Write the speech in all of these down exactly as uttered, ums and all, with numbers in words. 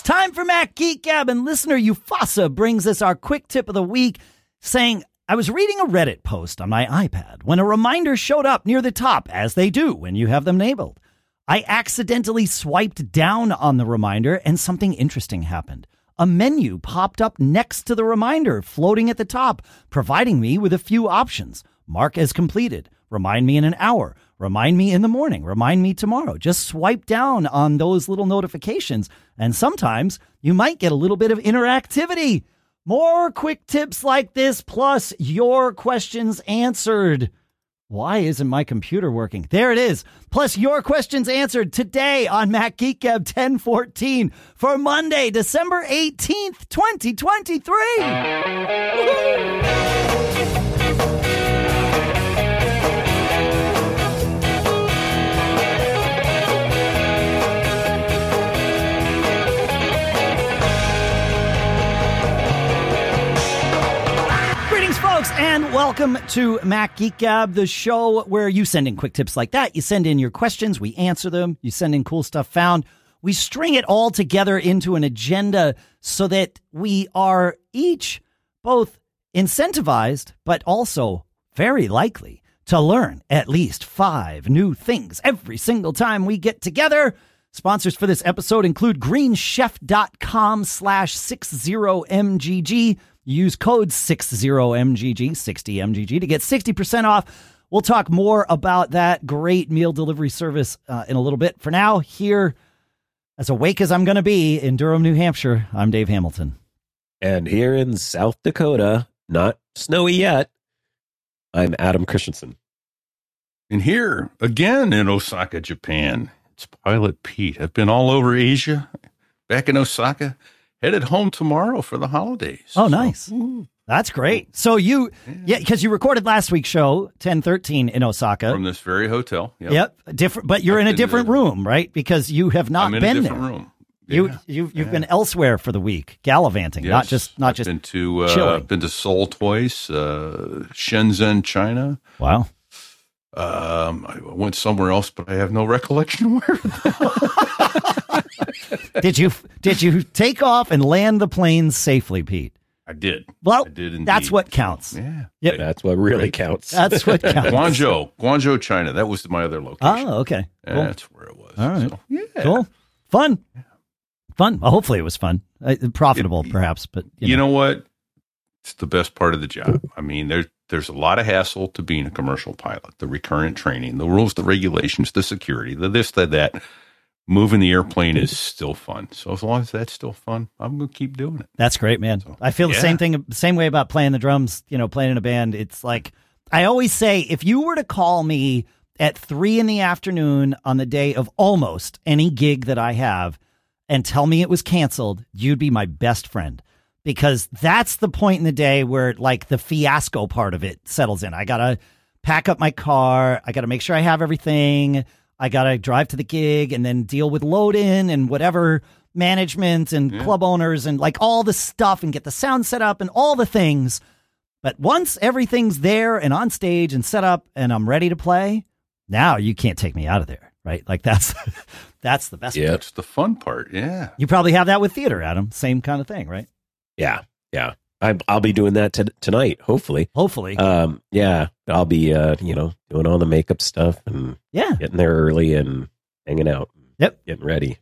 It's time for Mac Geek Gab, and listener Ufasa brings us our quick tip of the week, saying, I was reading a Reddit post on my iPad when a reminder showed up near the top, as they do when you have them enabled. I accidentally swiped down on the reminder, and something interesting happened. A menu popped up next to the reminder, floating at the top, providing me with a few options. Mark as completed. Remind me in an hour. Remind me in the morning. Remind me tomorrow. Just swipe down on those little notifications, and sometimes you might get a little bit of interactivity. More quick tips like this, plus your questions answered. Why isn't my computer working? There it is. Plus your questions answered today on Mac Geek Gab ten fourteen for Monday, December eighteenth, twenty twenty-three. Woo-hoo! And welcome to Mac Geek Gab, the show where you send in quick tips like that. You send in your questions, we answer them. You send in cool stuff found. We string it all together into an agenda so that we are each both incentivized, but also very likely to learn at least five new things every single time we get together. Sponsors for this episode include green chef dot com slash sixty M G G. Use code sixty M G G, sixty M G G, to get sixty percent off. We'll talk more about that great meal delivery service uh, in a little bit. For now, here, as awake as I'm going to be in Durham, New Hampshire, I'm Dave Hamilton. And here in South Dakota, not snowy yet, I'm Adam Christensen. And here, again in Osaka, Japan, it's Pilot Pete. I've been all over Asia, back in Osaka. Headed home tomorrow for the holidays. Oh, nice. So, that's great. So you, yeah, because yeah, you recorded last week's show, ten thirteen in Osaka. From this very hotel. Yep. yep. Different, but you're I've in a different there. room, right? Because you have not I'm in been a different there. room. Yeah. You, you've, you've yeah. been elsewhere for the week, gallivanting, yes. not just, not I've just been to, uh, chilling. I've been to Seoul twice, uh, Shenzhen, China. Wow. Um, I went somewhere else, but I have no recollection where. Did you did you take off and land the plane safely, Pete? I did. Well, I did that's what counts. Yeah, yep. That's what really Great. counts. That's what counts. Guangzhou, Guangzhou, China. That was my other location. Oh, okay. Cool. That's where it was. All right. So, yeah. Cool. Fun. Yeah. Fun. Well, hopefully it was fun, uh, profitable, it, perhaps. But you, you know. know what? It's the best part of the job. I mean, there's there's a lot of hassle to being a commercial pilot. The recurrent training, the rules, the regulations, the security, the this, the that. Moving the airplane is still fun. So as long as that's still fun, I'm going to keep doing it. That's great, man. So, I feel the yeah. same thing, same way about playing the drums, you know, playing in a band. It's like, I always say, if you were to call me at three in the afternoon on the day of almost any gig that I have and tell me it was canceled, you'd be my best friend. Because that's the point in the day where like the fiasco part of it settles in. I got to pack up my car. I got to make sure I have everything. I got to drive to the gig and then deal with load in and whatever management and yeah. club owners and like all the stuff and get the sound set up and all the things. But once everything's there and on stage and set up and I'm ready to play, now you can't take me out of there. Right. Like that's that's the best. Yeah, part. It's the fun part. Yeah. You probably have that with theater, Adam. Same kind of thing. Right. Yeah. Yeah. I'm, I'll be doing that t- tonight, hopefully. Hopefully. Um, yeah, I'll be, uh, you know, doing all the makeup stuff and yeah. getting there early and hanging out. Yep. Getting ready. Yep.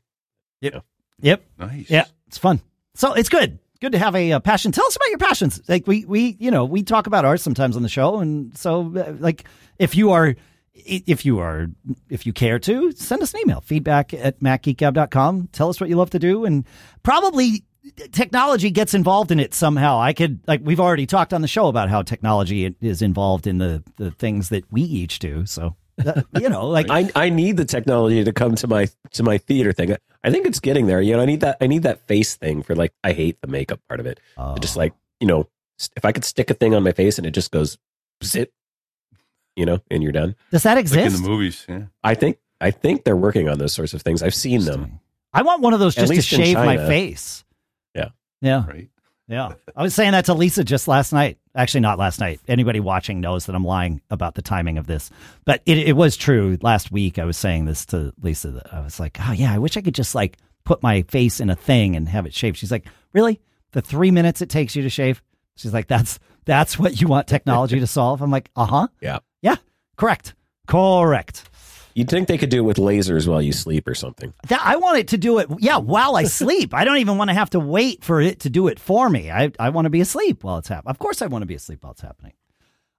You know. Yep. Nice. Yeah, it's fun. So it's good. Good to have a uh, passion. Tell us about your passions. Like we, we, you know, we talk about ours sometimes on the show. And so uh, like if you are, if you are, if you care to, send us an email, feedback at mac geek gab dot com. Tell us what you love to do and probably technology gets involved in it somehow. I could, like, we've already talked on the show about how technology is involved in the, the things that we each do. So, that, you know, like I, I need the technology to come to my, to my theater thing. I think it's getting there. You know, I need that, I need that face thing for like, I hate the makeup part of it. Oh. Just like, you know, if I could stick a thing on my face and it just goes zip, you know, and you're done. Does that exist? Like in the movies, yeah. I think, I think they're working on those sorts of things. I've seen them. I want one of those just to shave my face. Yeah. Right. Yeah. I was saying that to Lisa just last night. Actually, not last night. Anybody watching knows that I'm lying about the timing of this, but it, it was true. Last week, I was saying this to Lisa. That I was like, oh yeah, I wish I could just like put my face in a thing and have it shaved. She's like, really? The three minutes it takes you to shave? She's like, that's that's what you want technology to solve? I'm like, uh-huh. Yeah. Yeah. Correct. Correct. You'd think they could do it with lasers while you sleep or something. That, I want it to do it, yeah, while I sleep. I don't even want to have to wait for it to do it for me. I, I want to be asleep while it's happening. Of course I want to be asleep while it's happening.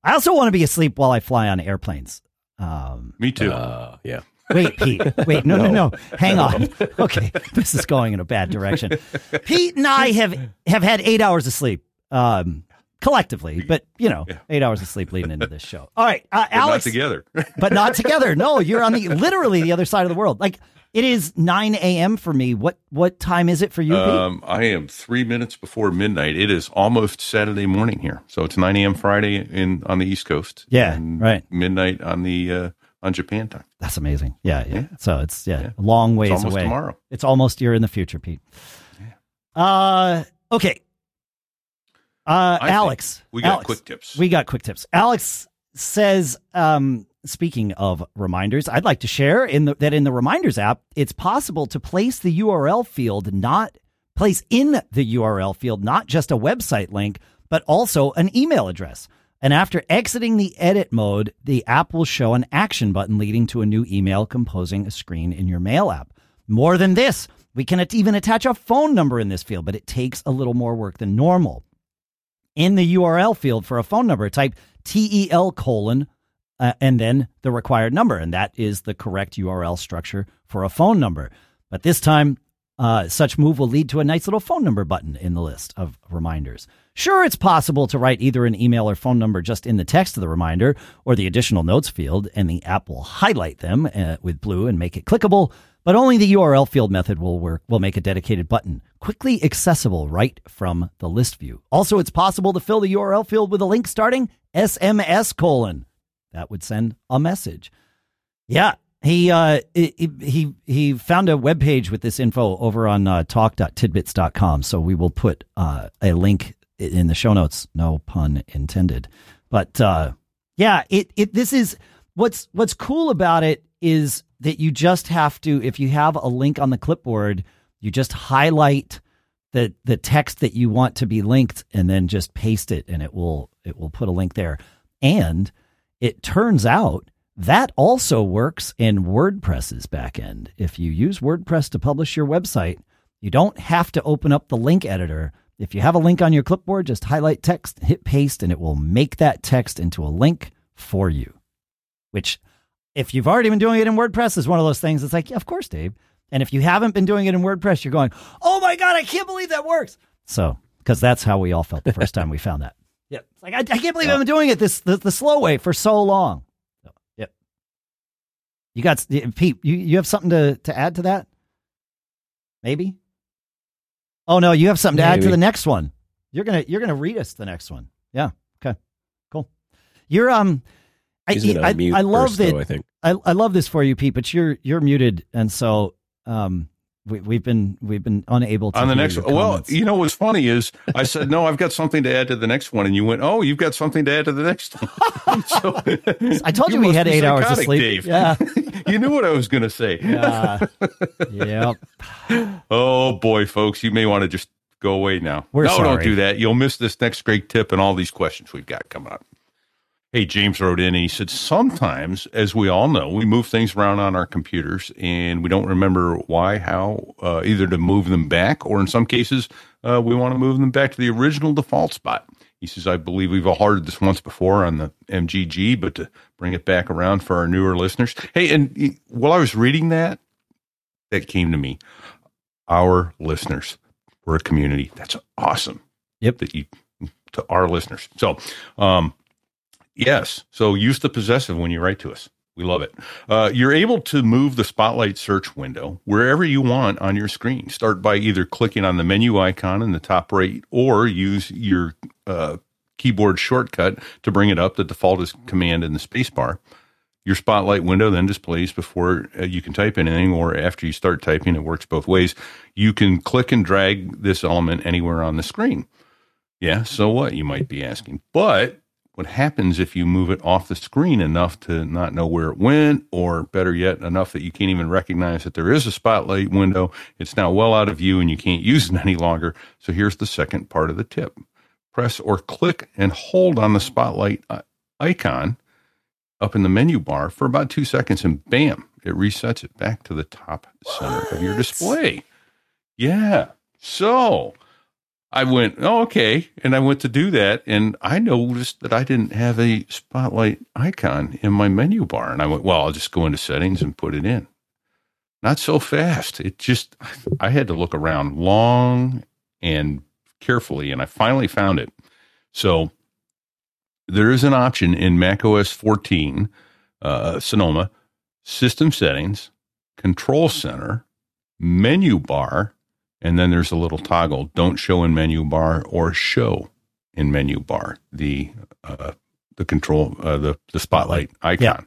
I also want to be asleep while I fly on airplanes. Um, Me too. Uh, yeah. Wait, Pete. Wait, no, no, no, no. Hang no. on. Okay, this is going in a bad direction. Pete and I have, have had eight hours of sleep. Um Collectively, but, you know, yeah. eight hours of sleep leading into this show. All right, uh, Alex. Not together. But not together. No, you're on the literally the other side of the world. Like, it is nine a.m. for me. What what time is it for you, Pete? Um, I am three minutes before midnight. It is almost Saturday morning here. So it's nine a.m. Friday in on the East Coast. Yeah, and right. Midnight on the uh, on Japan time. That's amazing. Yeah, yeah. yeah. So it's, yeah, yeah, a long ways it's almost away. Tomorrow. It's almost you're in the future, Pete. Yeah. Uh, okay. Uh, Alex, we got Alex, quick tips. We got quick tips. Alex says, um, speaking of reminders, I'd like to share in the, that in the reminders app, it's possible to place the U R L field, not place in the U R L field, not just a website link, but also an email address. And after exiting the edit mode, the app will show an action button leading to a new email composing a screen in your mail app. More than this, we can even attach a phone number in this field, but it takes a little more work than normal. In the U R L field for a phone number, type T E L colon uh, and then the required number. And that is the correct U R L structure for a phone number. But this time, uh, such move will lead to a nice little phone number button in the list of reminders. Sure, it's possible to write either an email or phone number just in the text of the reminder or the additional notes field, and the app will highlight them uh, with blue and make it clickable. But only the U R L field method will work, will make a dedicated button quickly accessible right from the list view. Also, it's possible to fill the U R L field with a link starting S M S colon. That would send a message. Yeah, he uh, he, he he found a webpage with this info over on uh, talk dot tidbits dot com. So we will put uh, a link in the show notes. No pun intended. But uh, yeah, it it this is what's what's cool about it is that you just have to, if you have a link on the clipboard, you just highlight the the text that you want to be linked and then just paste it, and it will it will put a link there. And it turns out that also works in WordPress's backend. If you use WordPress to publish your website, you don't have to open up the link editor. If you have a link on your clipboard, just highlight text, hit paste, and it will make that text into a link for you, which, if you've already been doing it in WordPress, is one of those things that's like, yeah, of course, Dave. And if you haven't been doing it in WordPress, you're going, oh my God, I can't believe that works. So, because that's how we all felt the first time we found that. Yep. It's like, I, I can't believe yeah. I've been doing it this the, the slow way for so long. So, yep. You got, Pete, you, you have something to, to add to that? Maybe? Oh no, you have something Maybe. to add to the next one. You're going to, you're going to read us the next one. Yeah. Okay. Cool. You're, um, I, I, I love that. I think I, I love this for you, Pete. But you're you're muted, and so um, we, we've been we've been unable to on the next one. Well, you know what's funny is I said no, I've got something to add to the next one, and you went, oh, you've got something to add to the next one. So, I told you, you we had eight hours of sleep. Dave. Yeah, you knew what I was going to say. Yeah. Yep. Oh boy, folks, you may want to just go away now. We're no, sorry. Don't do that. You'll miss this next great tip and all these questions we've got coming up. Hey, James wrote in, and he said, sometimes, as we all know, we move things around on our computers, and we don't remember why, how, uh, either to move them back, or in some cases, uh, we want to move them back to the original default spot. He says, I believe we've all heard this once before on the M G G, but to bring it back around for our newer listeners. Hey, and while I was reading that, that came to me. Our listeners, we're a community. That's awesome. Yep. That you, to our listeners. So, um, yes. So use the possessive when you write to us. We love it. Uh, you're able to move the Spotlight search window wherever you want on your screen. Start by either clicking on the menu icon in the top right or use your uh, keyboard shortcut to bring it up. The default is command in the space bar. Your Spotlight window then displays before uh, you can type anything or after you start typing. It works both ways. You can click and drag this element anywhere on the screen. Yeah, so what, you might be asking. But what happens if you move it off the screen enough to not know where it went, or better yet, enough that you can't even recognize that there is a spotlight window. It's now well out of view and you can't use it any longer. So here's the second part of the tip. Press or click and hold on the spotlight icon up in the menu bar for about two seconds and bam, it resets it back to the top center what? of your display. Yeah. So I went, oh, okay. And I went to do that. And I noticed that I didn't have a spotlight icon in my menu bar. And I went, well, I'll just go into settings and put it in. Not so fast. It just, I had to look around long and carefully. And I finally found it. So there is an option in macOS fourteen, uh, Sonoma, System Settings, Control Center, Menu Bar, and then there's a little toggle, don't show in menu bar or show in menu bar, the uh, the control, uh, the, the spotlight icon.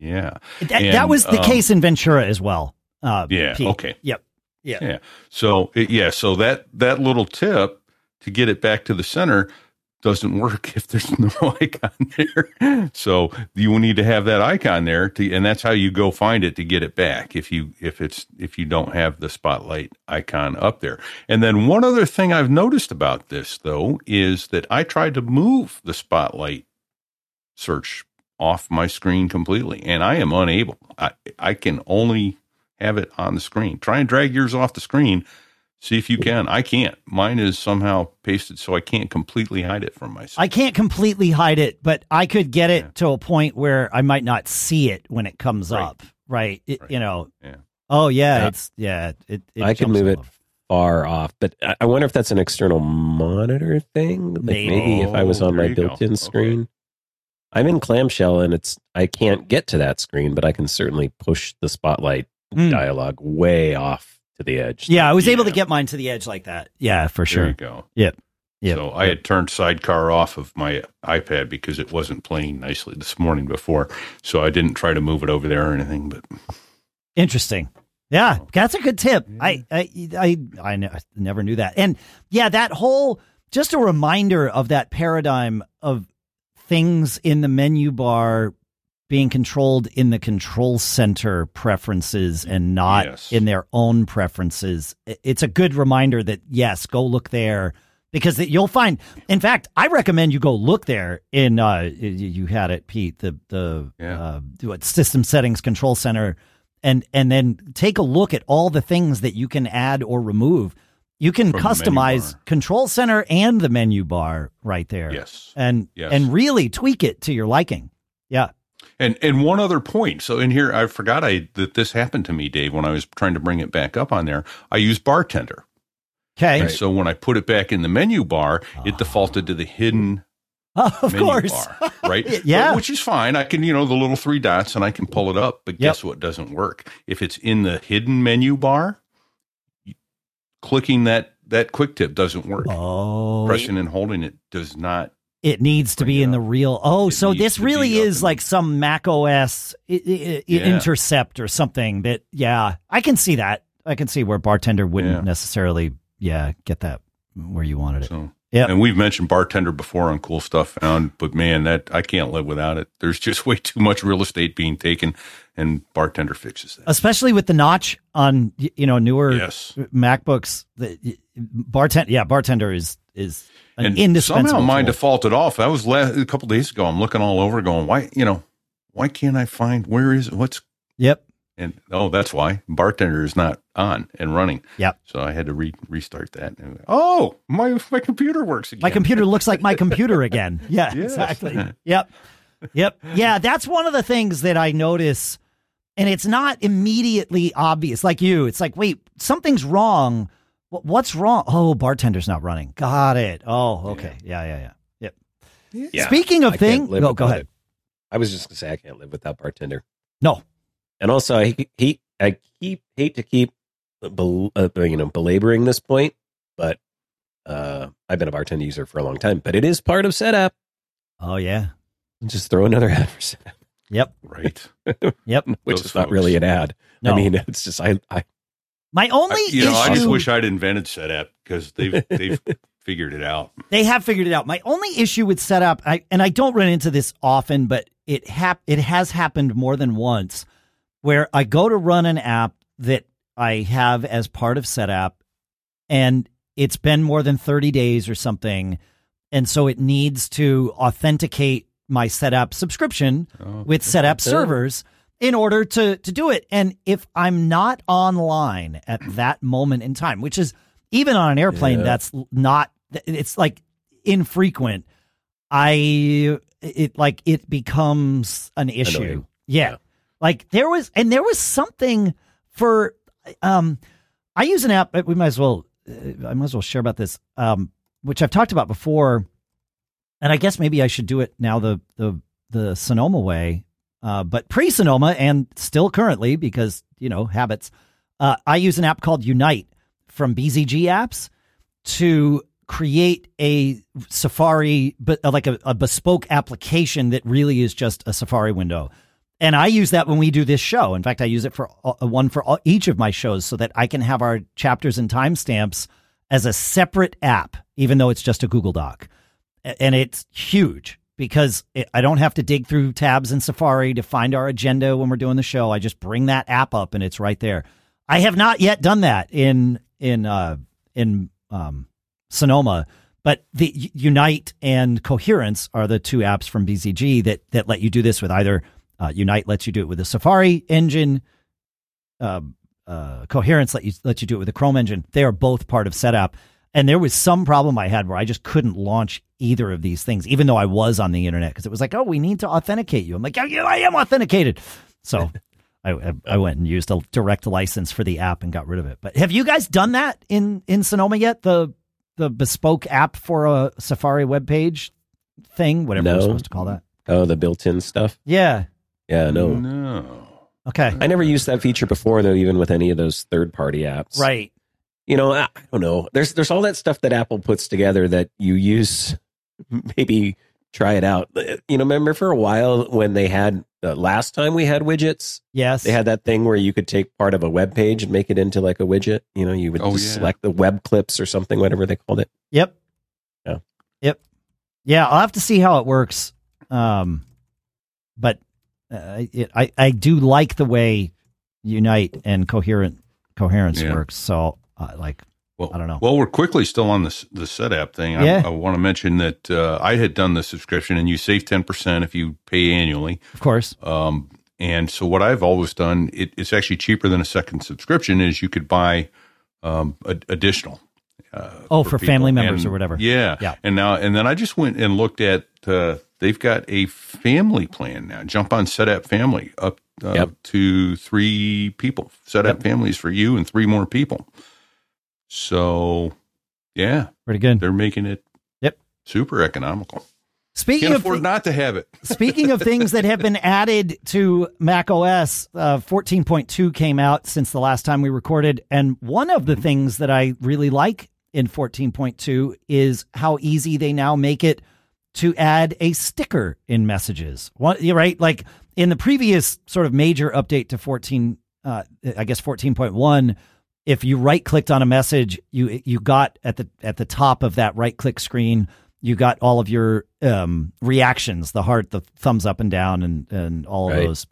Yeah. yeah. That, and, that was the um, case in Ventura as well. Uh, yeah. Pete. Okay. Yep. Yeah. yeah. So, it, yeah. So that, that little tip to get it back to the center doesn't work if there's no icon there. So you will need to have that icon there to, and that's how you go find it to get it back. If you, if it's, if you don't have the spotlight icon up there. And then one other thing I've noticed about this though, is that I tried to move the spotlight search off my screen completely. And I am unable, I, I can only have it on the screen. Try and drag yours off the screen. See if you can. I can't. Mine is somehow pasted, so I can't completely hide it from myself. I can't completely hide it, but I could get it yeah. to a point where I might not see it when it comes right. up, right? It, right? You know, yeah. oh, yeah, yeah. it's yeah. It, it I can move it up. far off, but I, I wonder if that's an external monitor thing. Like maybe. maybe if I was on there my built-in okay. screen. I'm in clamshell, and it's I can't get to that screen, but I can certainly push the spotlight mm. dialog way off. To the edge. Yeah, I was yeah. able to get mine to the edge like that. Yeah, for sure. There you go. Yep. yep. So yep. I had turned Sidecar off of my iPad because it wasn't playing nicely this morning before. So I didn't try to move it over there or anything. But interesting. Yeah, oh. that's a good tip. Yeah. I, I, I, I, I never knew that. And yeah, that whole, just a reminder of that paradigm of things in the menu bar being controlled in the control center preferences and not yes. in their own preferences. It's a good reminder that, yes, go look there because you'll find. In fact, I recommend you go look there in, uh, you had it, Pete, the the yeah. uh, what, system settings control center, and and then take a look at all the things that you can add or remove. You can From customize control center and the menu bar right there. Yes. And, yes. and really tweak it to your liking. Yeah. And and one other point. So in here, I forgot I that this happened to me, Dave, when I was trying to bring it back up on there. I used Bartender. Okay. And so when I put it back in the menu bar, it defaulted to the hidden oh, of menu course. bar, right? yeah. But, which is fine. I can, you know, the little three dots and I can pull it up. But yep. guess what doesn't work? If it's in the hidden menu bar, clicking that, that quick tip doesn't work. Oh. Pressing and holding it does not. It needs to be in the real. Oh, so this really is like some Mac O S intercept or something that, yeah, I can see that. I can see where Bartender wouldn't necessarily, yeah, get that where you wanted it. So, yeah. And we've mentioned Bartender before on Cool Stuff Found, but man, that I can't live without it. There's just way too much real estate being taken, and Bartender fixes that. Especially with the notch on, you know, newer yes. MacBooks. The, bartend, yeah, Bartender is is. An and somehow mine tool. defaulted off. That was last, a couple days ago. I'm looking all over going, why, you know, why can't I find, where is it? What's. Yep. And, oh, that's why Bartender is not on and running. Yep. So I had to re- restart that. And, oh, my, my computer works again. My computer looks like my computer again. Yeah, yes. exactly. Yep. Yep. Yeah. That's one of the things that I notice. And it's not immediately obvious like you. It's like, wait, something's wrong. What's wrong? Oh, Bartender's not running. Got it. Oh, okay. Yeah, yeah, yeah. yeah. Yep. Yeah. Speaking of things, oh, go ahead. It. I was just going to say I can't live without Bartender. No. And also, I he I keep hate to keep bel- uh, you know belaboring this point, but uh, I've been a Bartender user for a long time. But it is part of Setapp. Oh yeah. Just throw another ad for Setapp. Yep. Right. yep. Which Those is not folks. really an ad. No. I mean, it's just I. I My only I, you issue, know, I just wish I'd invented Setapp because they've they've figured it out. They have figured it out. My only issue with Setapp, I, and I don't run into this often, but it hap- it has happened more than once, where I go to run an app that I have as part of Setapp, and it's been more than thirty days or something, and so it needs to authenticate my Setapp subscription oh, with Setapp servers in order to, to do it. And if I'm not online at that moment in time, which is even on an airplane, yeah. that's not, it's like infrequent. I, it like, it becomes an issue. Yeah. yeah. Like there was, and there was something for, um, I use an app, but we might as well, I might as well share about this, um, which I've talked about before. And I guess maybe I should do it now the the, the Sonoma way, uh, but pre-Sonoma and still currently because, you know, habits. Uh, I use an app called Unite from B Z G Apps to create a Safari, but like a, a bespoke application that really is just a Safari window. And I use that when we do this show. In fact, I use it for uh, one for all, each of my shows so that I can have our chapters and timestamps as a separate app, even though it's just a Google Doc. And it's huge because it, I don't have to dig through tabs in Safari to find our agenda when we're doing the show. I just bring that app up and it's right there. I have not yet done that in in uh, in um, Sonoma, but the Unite and Coherence are the two apps from B Z G that that let you do this with either. Uh, Unite lets you do it with a Safari engine. Uh, uh, Coherence let you let you do it with a Chrome engine. They are both part of Setapp. And there was some problem I had where I just couldn't launch either of these things, even though I was on the internet, because it was like, oh, we need to authenticate you. I'm like, yeah, I am authenticated. So I, I went and used a direct license for the app and got rid of it. But have you guys done that in, in Sonoma yet? The the bespoke app for a Safari webpage thing, whatever no. we're supposed to call that. Oh, the built-in stuff? Yeah. Yeah, no. No. Okay. I never used that feature before, though, even with any of those third-party apps. Right. You know, I don't know. There's there's all that stuff that Apple puts together that you use, maybe try it out. You know, remember for a while when they had, the last time we had widgets? Yes. They had that thing where you could take part of a web page and make it into like a widget. You know, you would oh, just yeah. select the web clips or something, whatever they called it. Yep. Yeah. Yep. Yeah, I'll have to see how it works. Um, but uh, it, I, I do like the way Unite and coherent Coherence yeah. works, so... Uh, like, well, I don't know. Well, we're quickly still on the the Setapp thing. I, yeah. I want to mention that uh, I had done the subscription, and you save ten percent if you pay annually. Of course. Um, and so what I've always done, it, it's actually cheaper than a second subscription, is you could buy um, a, additional. Uh, oh, for, for family members and, or whatever. Yeah. yeah. And now and then I just went and looked at, uh, they've got a family plan now. Jump on Setapp Family, up uh, yep. to three people. Setapp yep. Families for you and three more people. So, yeah. Pretty good. They're making it yep. super economical. Speaking Can't of afford th- not to have it. Speaking of things that have been added to Mac O S, uh, fourteen point two came out since the last time we recorded. And one of the things that I really like in fourteen point two is how easy they now make it to add a sticker in messages. One, right? Like in the previous sort of major update to fourteen, uh, I guess fourteen point one, if you right-clicked on a message, you you got at the at the top of that right-click screen, you got all of your um, reactions, the heart, the thumbs up and down, and and all of right. those.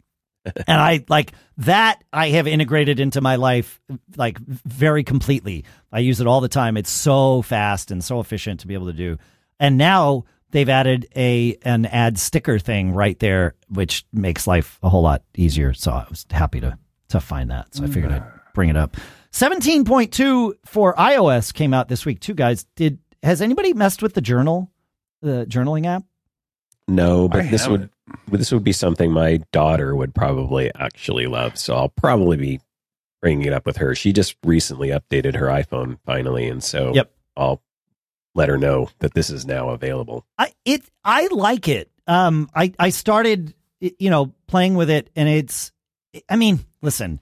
And I like that. I have integrated into my life like very completely. I use it all the time. It's so fast and so efficient to be able to do. And now they've added a an add sticker thing right there, which makes life a whole lot easier. So I was happy to to find that. So I figured I'd bring it up. seventeen point two for iOS came out this week too, guys. Did has anybody messed with the journal, the journaling app? No, but I this haven't. would this would be something my daughter would probably actually love. So I'll probably be bringing it up with her. She just recently updated her iPhone finally, and so yep. I'll let her know that this is now available. I it I like it. Um, I I started you know playing with it, and it's I mean listen.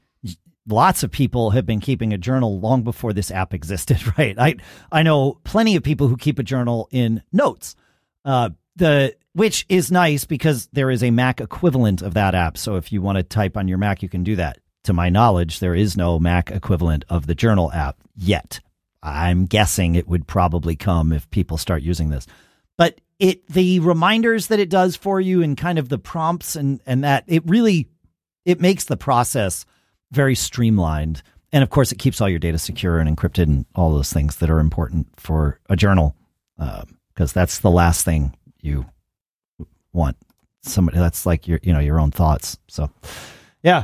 Lots of people have been keeping a journal long before this app existed, right? I I know plenty of people who keep a journal in Notes, uh, the which is nice because there is a Mac equivalent of that app. So if you want to type on your Mac, you can do that. To my knowledge, there is no Mac equivalent of the Journal app yet. I'm guessing it would probably come if people start using this. But it the reminders that it does for you and kind of the prompts and, and that, it really, it makes the process very streamlined. And, of course, it keeps all your data secure and encrypted and all those things that are important for a journal, because um, that's the last thing you want. Somebody that's like your, you know, your own thoughts. So, yeah.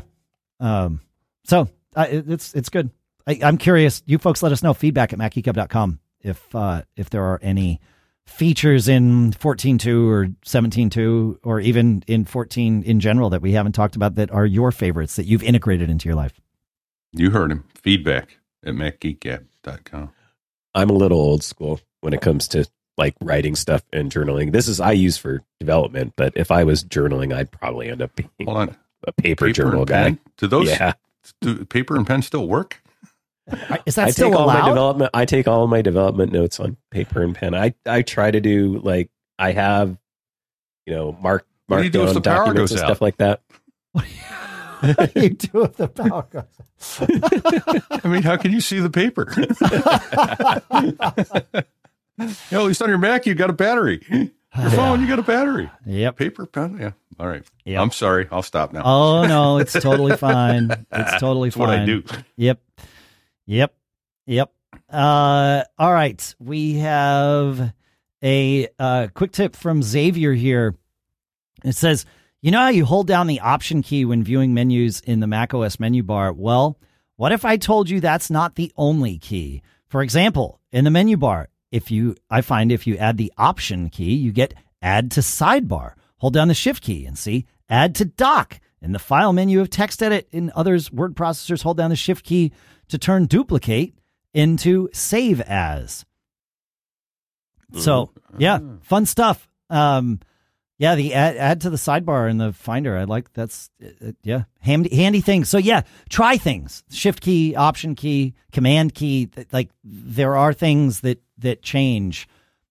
Um, so uh, it, it's it's good. I, I'm curious. You folks, let us know. Feedback at mac geek gab dot com if uh, if there are any features in fourteen point two or seventeen point two or even in fourteen in general that we haven't talked about that are your favorites that you've integrated into your life. You heard him. Feedback at mac geek gab dot com. I'm a little old school when it comes to like writing stuff and journaling. This is I use for development, but if I was journaling, I'd probably end up being a, a paper, paper journal guy. Do those yeah. do paper and pen still work? Is that I still take allowed? All my development, I take all my development notes on paper and pen. I, I try to do like I have, you know, mark mark do down do documents and out? Stuff like that. What do you do with the power goes? I mean, how can you see the paper? You know, at least on your Mac, you got a battery. Your yeah. phone, you got a battery. Yep. Paper, pen, yeah. All right. Yep. I'm sorry. I'll stop now. Oh, no, it's totally fine. It's totally it's fine. That's what I do. Yep. Yep. Yep. Uh, all right. We have a uh, quick tip from Xavier here. It says, you know how you hold down the option key when viewing menus in the macOS menu bar? Well, what if I told you that's not the only key? For example, in the menu bar, if you, I find if you add the option key, you get add to sidebar. Hold down the shift key and see add to dock. In the file menu of TextEdit and others, word processors, hold down the shift key to turn duplicate into save as. So, yeah, fun stuff. Um, Yeah, the add, add to the sidebar in the Finder. I like that's, uh, yeah, handy, handy things. So, yeah, try things. Shift key, option key, command key. Th- like, there are things that, that change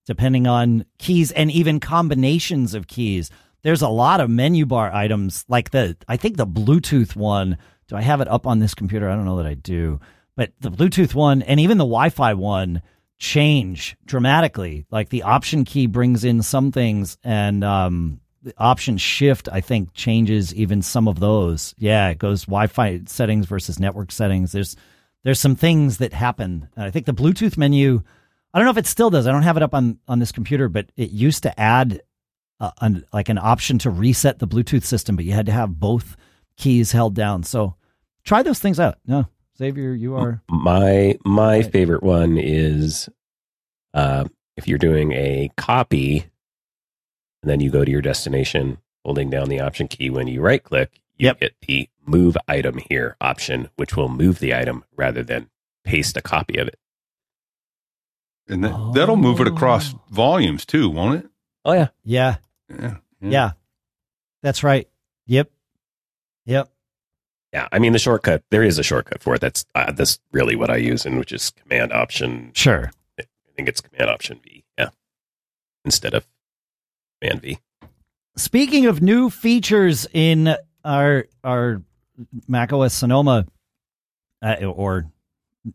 depending on keys and even combinations of keys. There's a lot of menu bar items like the, I think the Bluetooth one. Do I have it up on this computer? I don't know that I do. But the Bluetooth one and even the Wi-Fi one change dramatically. Like the option key brings in some things, and um the option shift I think changes even some of those. Yeah, it goes Wi-Fi settings versus network settings. There's there's some things that happen, and I think the Bluetooth menu, I don't know if it still does, I don't have it up on on this computer, but it used to add uh, an, like an option to reset the Bluetooth system, but you had to have both keys held down. So try those things out. No, Xavier, you are my my right. favorite one is uh, if you're doing a copy and then you go to your destination, holding down the option key when you right click, you yep. get the move item here option, which will move the item rather than paste a copy of it. And that, oh. that'll move it across volumes too, won't it? Oh yeah. Yeah. Yeah. Yeah. yeah. That's right. Yep. Yep. Yeah, I mean, the shortcut, there is a shortcut for it. That's uh, that's really what I use, and which is command option. Sure. I think it's command option V, yeah, instead of command V. Speaking of new features in our our macOS Sonoma uh, or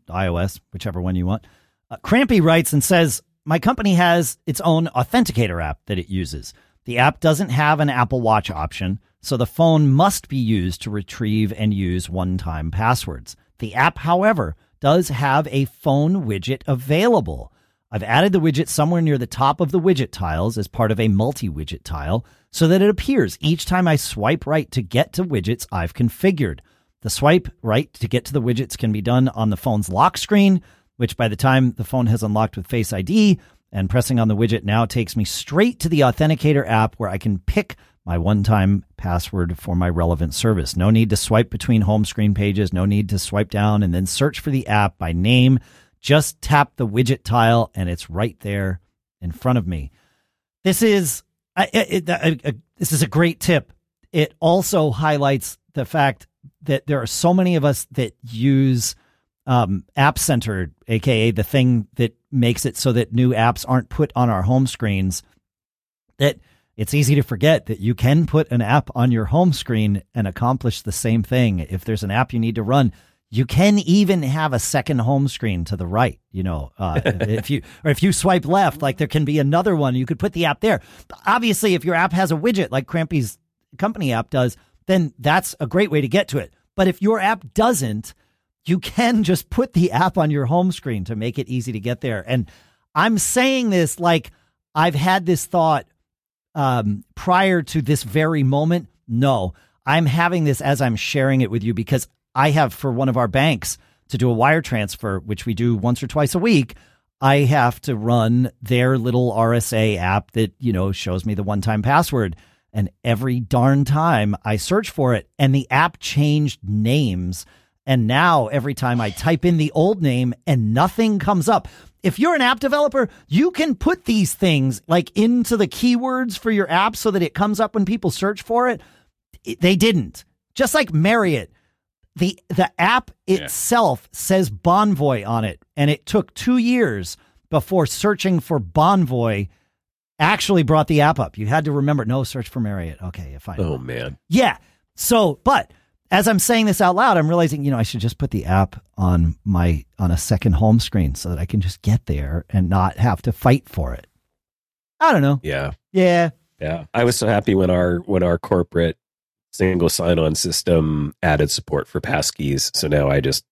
iOS, whichever one you want, uh, Crampy writes and says, my company has its own authenticator app that it uses. The app doesn't have an Apple Watch option, so the phone must be used to retrieve and use one-time passwords. The app, however, does have a phone widget available. I've added the widget somewhere near the top of the widget tiles as part of a multi-widget tile so that it appears each time I swipe right to get to widgets I've configured. The swipe right to get to the widgets can be done on the phone's lock screen, which by the time the phone has unlocked with Face I D, and pressing on the widget now takes me straight to the Authenticator app where I can pick my one-time password for my relevant service. No need to swipe between home screen pages. No need to swipe down and then search for the app by name. Just tap the widget tile, and it's right there in front of me. This is I, it, I, I, this is a great tip. It also highlights the fact that there are so many of us that use um, App Center, a k a the thing that makes it so that new apps aren't put on our home screens, that it's easy to forget that you can put an app on your home screen and accomplish the same thing. If there's an app you need to run, You can even have a second home screen to the right, you know, uh, if you or if you swipe left, like there can be another one. You could put the app there. Obviously, if your app has a widget like Crampy's company app does, then that's a great way to get to it. But if your app doesn't, you can just put the app on your home screen to make it easy to get there. And I'm saying this like I've had this thought um, prior to this very moment. No, I'm having this as I'm sharing it with you because I have, for one of our banks to do a wire transfer, which we do once or twice a week, I have to run their little R S A app that, you know, shows me the one-time password. And every darn time I search for it, and the app changed names. And now every time I type in the old name and nothing comes up. If you're an app developer, you can put these things like into the keywords for your app so that it comes up when people search for it. They didn't. Just like Marriott. The the app itself yeah. says Bonvoy on it, and it took two years before searching for Bonvoy actually brought the app up. You had to remember, no, search for Marriott. Okay, fine. Oh, man. Yeah. So, but as I'm saying this out loud, I'm realizing, you know, I should just put the app on my on a second home screen so that I can just get there and not have to fight for it. I don't know. Yeah. Yeah. Yeah. I was so happy when our when our corporate single sign-on system added support for passkeys. So now I just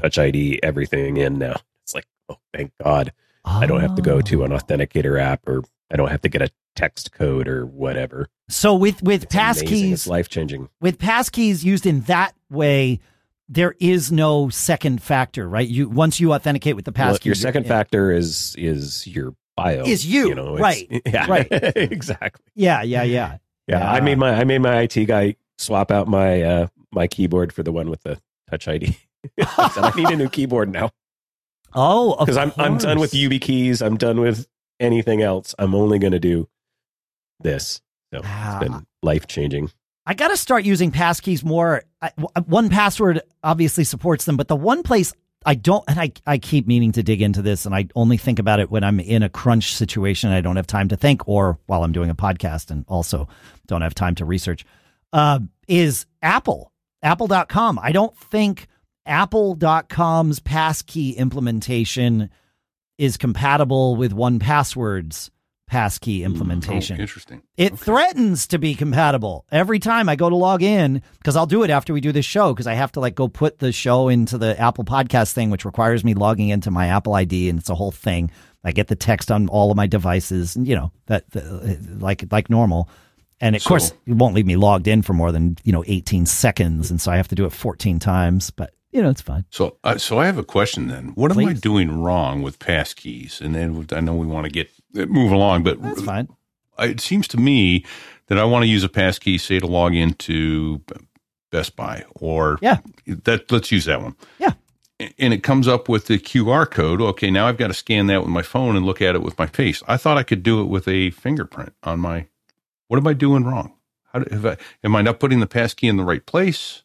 touch I D everything in now. It's like, oh, thank God. Oh. I don't have to go to an authenticator app, or I don't have to get a text code or whatever. So with, with it's passkeys... Amazing. It's life-changing. With passkeys used in that way, there is no second factor, right? You Once you authenticate with the passkey... Well, your second factor is is your bio. Is you, you know, right. Yeah, right. Exactly. Yeah, yeah, yeah. Yeah, yeah, I made my I made my I T guy swap out my uh, my keyboard for the one with the Touch I D. I said, I need a new keyboard now. Oh, because I'm I'm done with YubiKeys. I'm done with anything else. I'm only going to do this. So ah. It's been life changing. I got to start using passkeys more. I, one Password obviously supports them, but the one place I don't, and I I keep meaning to dig into this, and I only think about it when I'm in a crunch situation and I don't have time to think, or while I'm doing a podcast and also don't have time to research, uh, is Apple, apple dot com. I don't think apple dot com's passkey implementation is compatible with one Password's passkey implementation. Mm, oh, interesting. It okay. threatens to be compatible every time I go to log in, because I'll do it after we do this show, because I have to like go put the show into the Apple Podcast thing, which requires me logging into my Apple I D, and it's a whole thing. I get the text on all of my devices, and you know that the, like like normal, and of so, course it won't leave me logged in for more than you know eighteen seconds, and so I have to do it fourteen times, but you know, it's fine. So, uh, so I have a question then. What Please. am I doing wrong with passkeys? And then I know we want to get move along, but that's fine. I, it seems to me that I want to use a passkey, say, to log into Best Buy, or yeah, that let's use that one. Yeah, and it comes up with the Q R code. Okay, now I've got to scan that with my phone and look at it with my face. I thought I could do it with a fingerprint on my. What am I doing wrong? How do, have I, am I not putting the passkey in the right place?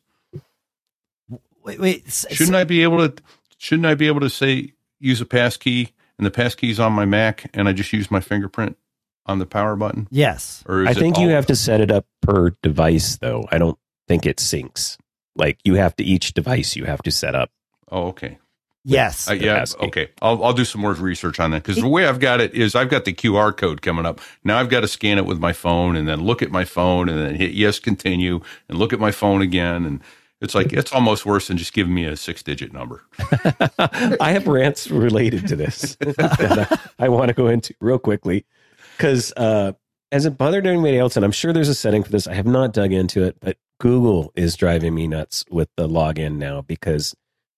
Wait, wait, shouldn't so, I be able to? Shouldn't I be able to say use a passkey, and the passkey's on my Mac, and I just use my fingerprint on the power button? Yes, or I think you have to set it up per device, though. I don't think it syncs. Like you have to each device you have to set up. Oh, okay. Yes. Uh, yeah. Okay. I'll I'll do some more research on that, because the way I've got it is I've got the Q R code coming up. Now I've got to scan it with my phone, and then look at my phone, and then hit yes, continue, and look at my phone again, and. It's like, it's almost worse than just giving me a six-digit number. I have rants related to this that I, I want to go into real quickly, because uh, as it bothered anybody else, and I'm sure there's a setting for this, I have not dug into it, but Google is driving me nuts with the login now, because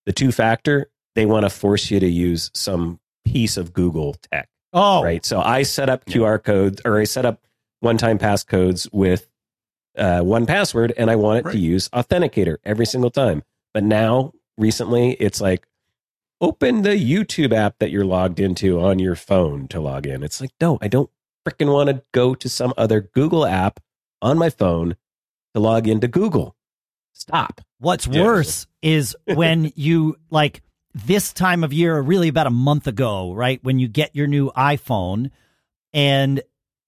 the two-factor, they want to force you to use some piece of Google tech. Oh. Right? So I set up Q R codes, or I set up one-time passcodes with Uh, one Password, and I want it right. to use Authenticator every single time. But now, recently, it's like, open the YouTube app that you're logged into on your phone to log in. It's like, no, I don't freaking want to go to some other Google app on my phone to log into Google. Stop. What's yeah. worse is when you, like, this time of year, really about a month ago, right, when you get your new iPhone, and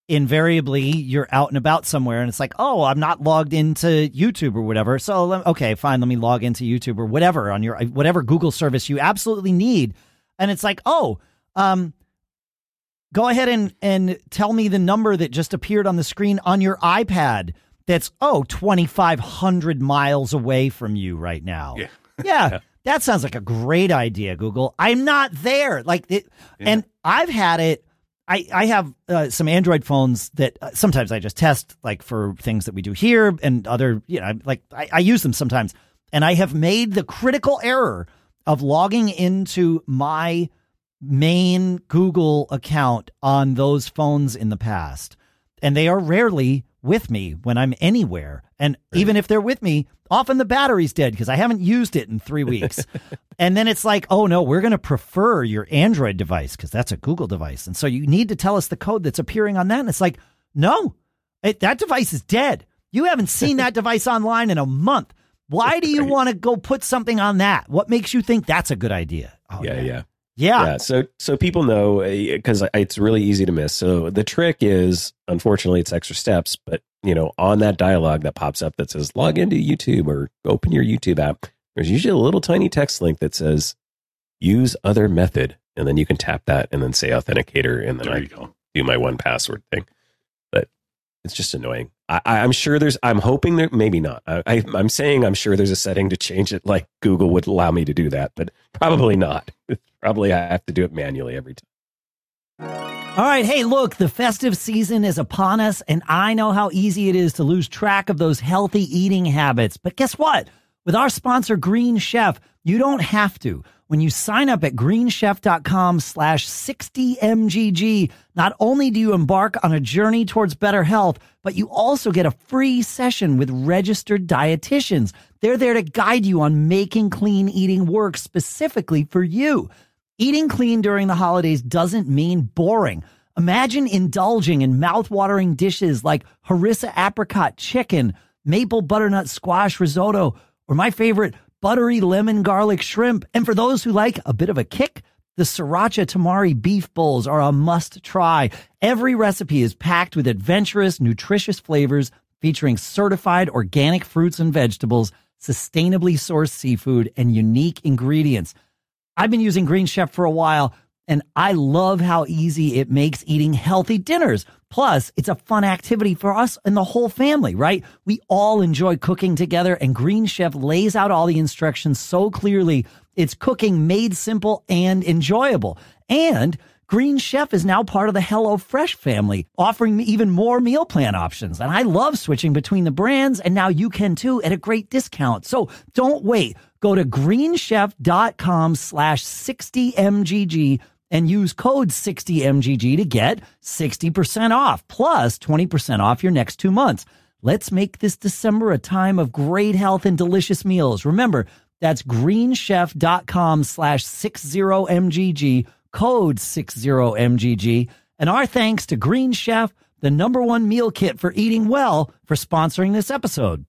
invariably you're out and about somewhere and it's like, oh, I'm not logged into YouTube or whatever. So, let, okay, fine. Let me log into YouTube or whatever on your, whatever Google service you absolutely need. And it's like, oh, um, go ahead and, and tell me the number that just appeared on the screen on your iPad. That's, oh, twenty-five hundred miles away from you right now. Yeah. Yeah. That sounds like a great idea, Google. I'm not there. Like, it, yeah. And I've had it. I, I have uh, some Android phones that uh, sometimes I just test, like for things that we do here and other, you know, like I, I use them sometimes. And I have made the critical error of logging into my main Google account on those phones in the past. And they are rarely with me when I'm anywhere. And even if they're with me, often the battery's dead because I haven't used it in three weeks. And then it's like, oh, no, we're going to prefer your Android device because that's a Google device. And so you need to tell us the code that's appearing on that. And it's like, no, it, that device is dead. You haven't seen that device online in a month. Why do you want to go put something on that? What makes you think that's a good idea? Oh, yeah, yeah. yeah. Yeah. yeah. So so people know, because it's really easy to miss. So the trick is, unfortunately, it's extra steps. But, you know, on that dialogue that pops up that says log into YouTube or open your YouTube app, there's usually a little tiny text link that says use other method. And then you can tap that and then say authenticator. And then there I go. do my one password thing. But it's just annoying. I, I'm sure there's I'm hoping that maybe not. I, I, I'm saying I'm sure there's a setting to change it. Like Google would allow me to do that, but probably not. Probably I have to do it manually every time. All right. Hey, look, the festive season is upon us, and I know how easy it is to lose track of those healthy eating habits. But guess what? With our sponsor, Green Chef, you don't have to. When you sign up at green chef dot com slash sixty M G G, not only do you embark on a journey towards better health, but you also get a free session with registered dietitians. They're there to guide you on making clean eating work specifically for you. Eating clean during the holidays doesn't mean boring. Imagine indulging in mouth-watering dishes like harissa apricot chicken, maple butternut squash risotto, or my favorite, buttery lemon garlic shrimp. And for those who like a bit of a kick, the sriracha tamari beef bowls are a must try. Every recipe is packed with adventurous, nutritious flavors featuring certified organic fruits and vegetables, sustainably sourced seafood, and unique ingredients. I've been using Green Chef for a while, and I love how easy it makes eating healthy dinners. Plus, it's a fun activity for us and the whole family, right? We all enjoy cooking together, and Green Chef lays out all the instructions so clearly. It's cooking made simple and enjoyable. And Green Chef is now part of the HelloFresh family, offering even more meal plan options. And I love switching between the brands, and now you can too at a great discount. So don't wait. Go to green chef dot com slash sixty M G G and use code sixty M G G to get sixty percent off, plus twenty percent off your next two months. Let's make this December a time of great health and delicious meals. Remember, that's green chef dot com slash sixty M G G, code sixty M G G. And our thanks to Green Chef, the number one meal kit for eating well, for sponsoring this episode.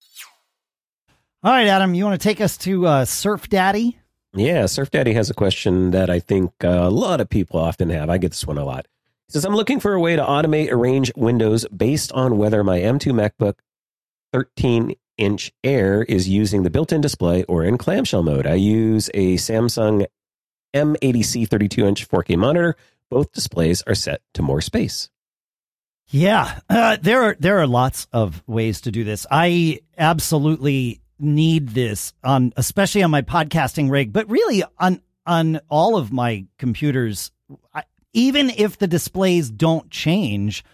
All right, Adam, you want to take us to uh, Surf Daddy? Yeah, Surf Daddy has a question that I think a lot of people often have. I get this one a lot. He says, I'm looking for a way to automate arrange windows based on whether my M two MacBook thirteen inch Air is using the built-in display or in clamshell mode. I use a Samsung M eighty C thirty-two inch four K monitor. Both displays are set to more space. Yeah, uh, there are, there are lots of ways to do this. I absolutely need this on, especially on my podcasting rig, but really on on all of my computers. I, even if the displays don't change,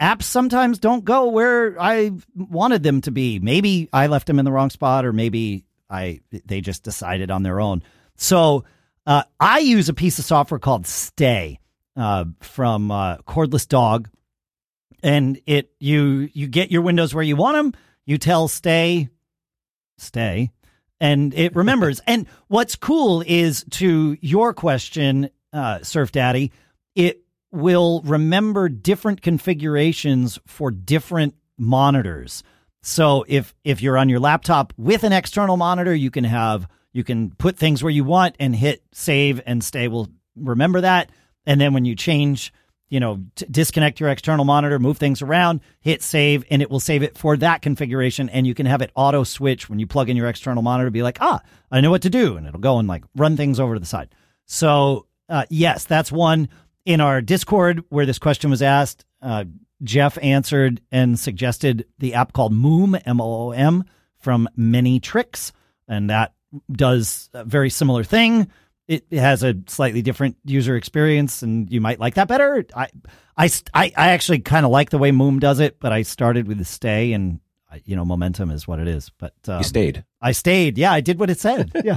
apps sometimes don't go where I wanted them to be. Maybe I left them in the wrong spot, or maybe I they just decided on their own. So uh, I use a piece of software called Stay uh, from uh, Cordless Dog, and it you you get your windows where you want them. You tell Stay. Stay, and it remembers. And what's cool is, to your question, uh, Surf Daddy, it will remember different configurations for different monitors. So if if you're on your laptop with an external monitor, you can have you can put things where you want and hit save, and Stay will remember that. And then when you change you know, t- disconnect your external monitor, move things around, hit save, and it will save it for that configuration. And you can have it auto switch when you plug in your external monitor, be like, ah, I know what to do. And it'll go and like run things over to the side. So uh, yes, that's one. In our Discord where this question was asked, uh, Jeff answered and suggested the app called Moom, M O O M, from Many Tricks. And that does a very similar thing. It has a slightly different user experience, and you might like that better. I I, I actually kind of like the way Moom does it, but I started with the Stay, and, you know, momentum is what it is. But um, You stayed. I stayed. Yeah, I did what it said. Yeah,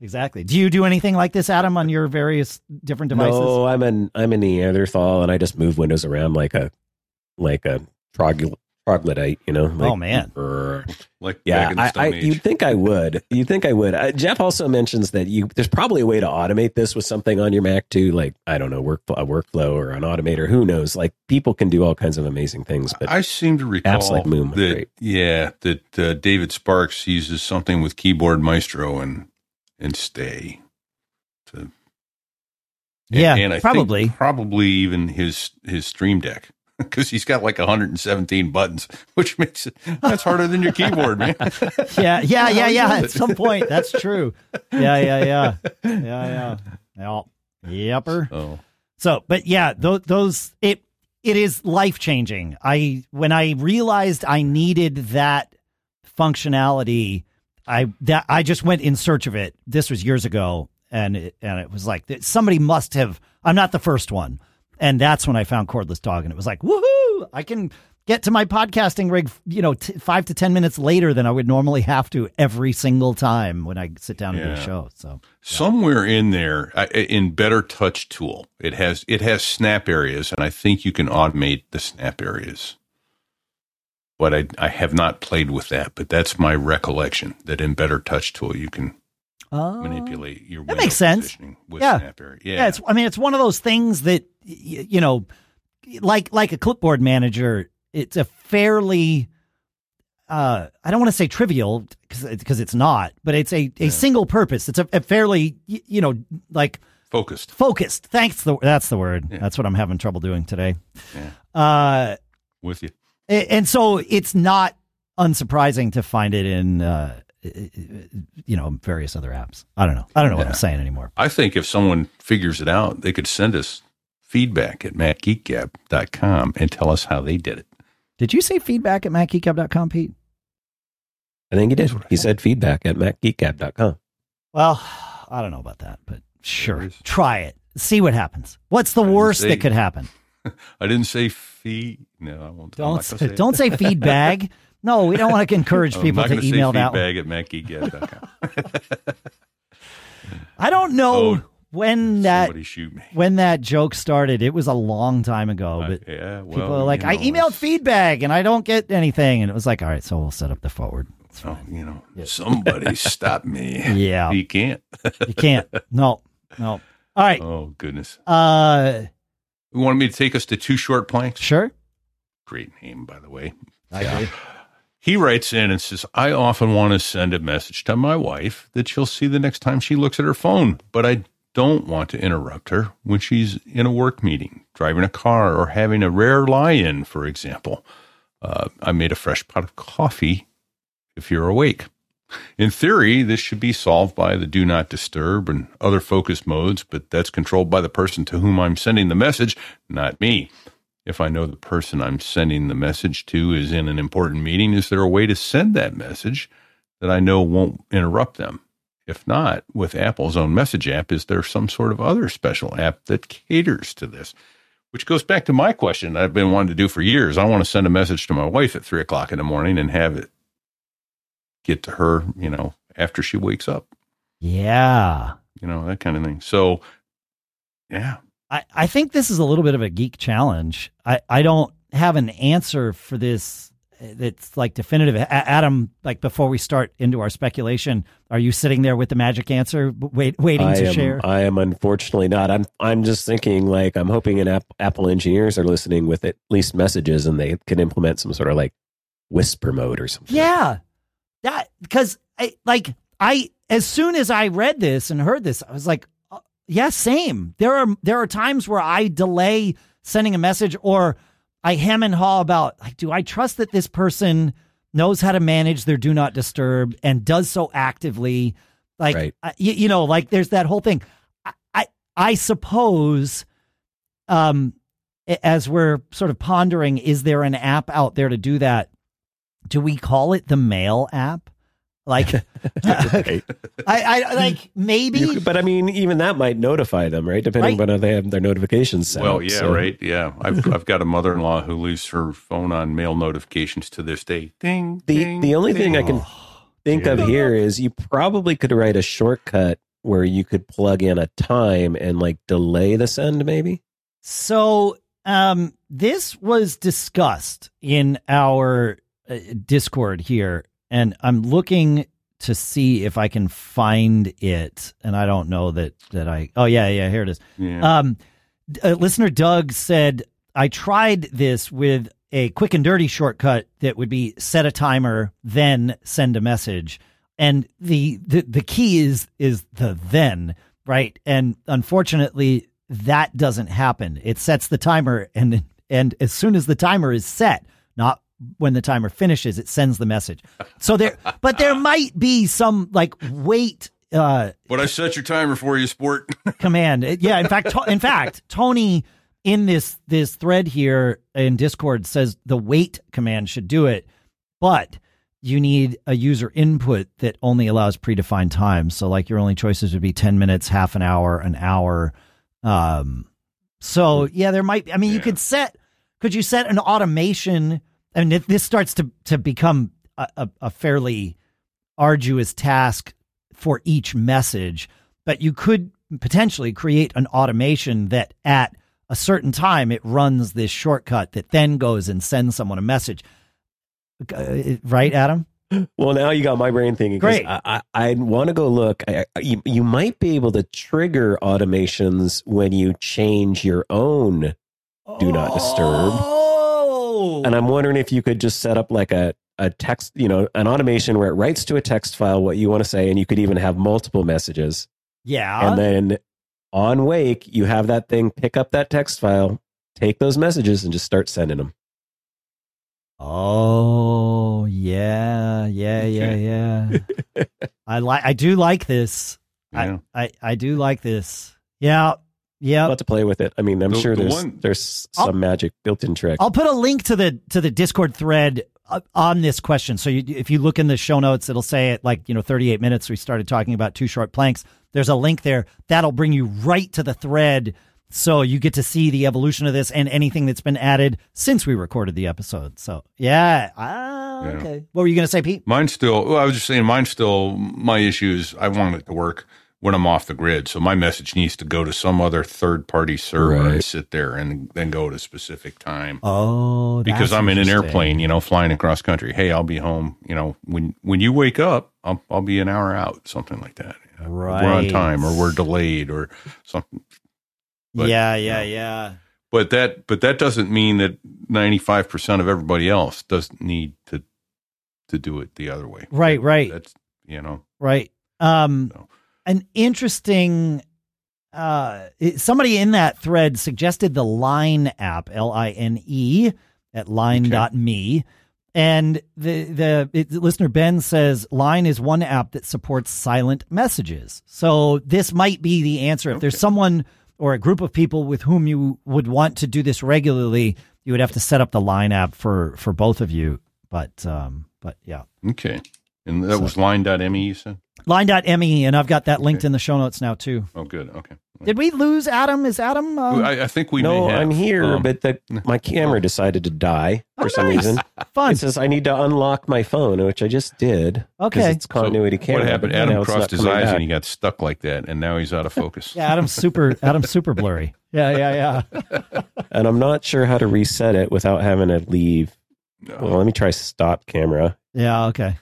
exactly. Do you do anything like this, Adam, on your various different devices? No, I'm an I'm a Neanderthal, and I just move windows around like a like a trogl- troglodyte, you know? Like, oh, man. Brrr. Like yeah, I, I, you'd think I would. You'd think I would. Uh, Jeff also mentions that you there's probably a way to automate this with something on your Mac too, like, I don't know, work, a workflow or an automator. Who knows? Like, people can do all kinds of amazing things. But I seem to recall apps like Moom that, great. yeah, that uh, David Sparks uses something with Keyboard Maestro and and Stay. To, and, yeah, and I probably think probably even his his Stream Deck. Because he's got like one hundred seventeen buttons, which makes it, that's harder than your keyboard, man. yeah, yeah, yeah, yeah. At some point, that's true. Yeah, yeah, yeah. Yeah, yeah. Yeah. Yepper. So, so but yeah, those, those it it is life-changing. I When I realized I needed that functionality, I that I just went in search of it. This was years ago, and it, and it was like, somebody must have, I'm not the first one. And that's when I found Cordless Dog, and it was like, woohoo, I can get to my podcasting rig, you know, t- five to ten minutes later than I would normally have to every single time when I sit down and yeah. do a show. So yeah. Somewhere in there, in Better Touch Tool, it has it has snap areas, and I think you can automate the snap areas. But I, I have not played with that, but that's my recollection, that in Better Touch Tool, you can uh, manipulate your window positioning with yeah. snap area. Yeah. yeah it's, I mean, it's one of those things that, you know, like like a clipboard manager, it's a fairly, uh, I don't want to say trivial because it's not, but it's a, a yeah. single purpose. It's a, a fairly, you know, like focused. Focused. Thanks. The, that's the word. Yeah. That's what I'm having trouble doing today. Yeah. Uh, With you. And so it's not unsurprising to find it in, uh, you know, various other apps. I don't know. I don't know yeah. what I'm saying anymore. I think if someone figures it out, they could send us feedback at mac geek gab dot com and tell us how they did it. Did you say feedback at mac geek gab dot com, Pete? I think he did. He said feedback at mac geek gab dot com. Well, I don't know about that, but sure. Try it. See what happens. What's the I worst say, that could happen? I didn't say fee. No, I won't. Don't, say, don't say feedback. No, we don't want to encourage people to email that one. I'm not going to say feedback at mac geek gab dot com. I don't know. Oh. When that shoot me. when that joke started, it was a long time ago, but uh, yeah, well, people are like, you know, I emailed it's... feedback and I don't get anything. And it was like, all right, so we'll set up the forward. So, oh, you know, yeah. somebody stop me. Yeah. You can't. You can't. No, no. All right. Oh, goodness. Uh, you wanted me to take us to Two Short Planks? Sure. Great name, by the way. I yeah. agree. He writes in and says, I often want to send a message to my wife that she'll see the next time she looks at her phone, but I don't want to interrupt her when she's in a work meeting, driving a car, or having a rare lie-in, for example. Uh, I made a fresh pot of coffee if you're awake. In theory, this should be solved by the do not disturb and other focus modes, but that's controlled by the person to whom I'm sending the message, not me. If I know the person I'm sending the message to is in an important meeting, is there a way to send that message that I know won't interrupt them? If not, with Apple's own message app, is there some sort of other special app that caters to this? Which goes back to my question I've been wanting to do for years. I want to send a message to my wife at three o'clock in the morning and have it get to her, you know, after she wakes up. Yeah. You know, that kind of thing. So, yeah. I, I think this is a little bit of a geek challenge. I, I don't have an answer for this. It's like definitive. Adam, like before we start into our speculation, are you sitting there with the magic answer, wait, waiting I to am, share? I am unfortunately not. I'm I'm just thinking like I'm hoping an app, Apple engineers are listening with at least messages and they can implement some sort of like whisper mode or something. Yeah, that because I like I as soon as I read this and heard this, I was like, yeah, same. There are there are times where I delay sending a message, or I hem and haw about, like, do I trust that this person knows how to manage their do not disturb and does so actively? Like, right. I, you, you know, like there's that whole thing. I, I, I suppose, um, as we're sort of pondering, is there an app out there to do that? Do we call it the Mail app? Like, uh, right. I, I like maybe, you, but I mean, even that might notify them, right? Depending right. on how they have their notifications set. Well, yeah, so. right, yeah. I've I've got a mother-in-law who leaves her phone on Mail notifications to this day. Ding. The ding, the only ding. thing I can think yeah. of here is you probably could write a shortcut where you could plug in a time and like delay the send, maybe. So, um, this was discussed in our uh, Discord here. And I'm looking to see if I can find it. And I don't know that, that I... Oh, yeah, yeah, here it is. Yeah. Um, uh, listener Doug said, I tried this with a quick and dirty shortcut that would be set a timer, then send a message. And the the, the key is, is the then, right? And unfortunately, that doesn't happen. It sets the timer, and and as soon as the timer is set, not... when the timer finishes, it sends the message. So there, but there might be some like wait. Uh, but I set your timer for you, sport. Command. Yeah. In fact, to, in fact, Tony in this, this thread here in Discord says the wait command should do it, but you need a user input that only allows predefined time. So like your only choices would be ten minutes, half an hour, an hour. Um, so yeah, there might, I mean, yeah. you could set, could you set an automation? I mean, this starts to, to become a, a, a fairly arduous task for each message, but you could potentially create an automation that at a certain time, it runs this shortcut that then goes and sends someone a message. Right, Adam? Well, now you got my brain thinking. Great. I, I, I want to go look. I, you, you might be able to trigger automations when you change your own do not disturb. Oh. And I'm wondering if you could just set up like a, a text, you know, an automation where it writes to a text file what you want to say, and you could even have multiple messages. Yeah. And then on wake, you have that thing pick up that text file, take those messages, and just start sending them. Oh, yeah, yeah, yeah, yeah. I like. I do like this. Yeah. I, I, I do like this. Yeah. Yeah, about to play with it. I mean, I'm the, sure the there's one, there's some I'll, magic built-in trick. I'll put a link to the to the Discord thread on this question. So you, if you look in the show notes, it'll say it like, you know, thirty-eight minutes. We started talking about two short planks. There's a link there that'll bring you right to the thread, so you get to see the evolution of this and anything that's been added since we recorded the episode. So yeah, ah, yeah. okay. What were you going to say, Pete? Mine's still. Well, I was just saying, mine's still. My issue is I want it to work when I'm off the grid. So my message needs to go to some other third-party server right. and sit there and then go at a specific time. Oh, that's because I'm in an airplane, you know, flying across country. Hey, I'll be home, you know, when when you wake up, I'll I'll be an hour out, something like that. Right. We're on time, or we're delayed, or something. But, yeah, yeah, you know, yeah. But that but that doesn't mean that ninety-five percent of everybody else doesn't need to to do it the other way. Right, right. That's, you know. Right. Um so. An interesting, uh, somebody in that thread suggested the Line app, L I N E, at line dot me. Okay. And the, the, it, the listener Ben says Line is one app that supports silent messages. So this might be the answer. If okay. there's someone or a group of people with whom you would want to do this regularly, you would have to set up the Line app for, for both of you. But, um, but yeah. Okay. And that so, was line dot me, you said? line dot me, and I've got that linked okay. in the show notes now, too. Oh, good. Okay. Did we lose Adam? Is Adam... Um... I, I think we no, may have. I'm here, um, but the, my camera decided to die for oh, some nice. reason. Fun. It says I need to unlock my phone, which I just did. Okay. It's continuity so camera. What happened? Adam crossed his eyes back. And he got stuck like that, and now he's out of focus. yeah, Adam's super, Adam's super blurry. Yeah, yeah, yeah. And I'm not sure how to reset it without having to leave. No. Well, let me try stop camera. Yeah, okay.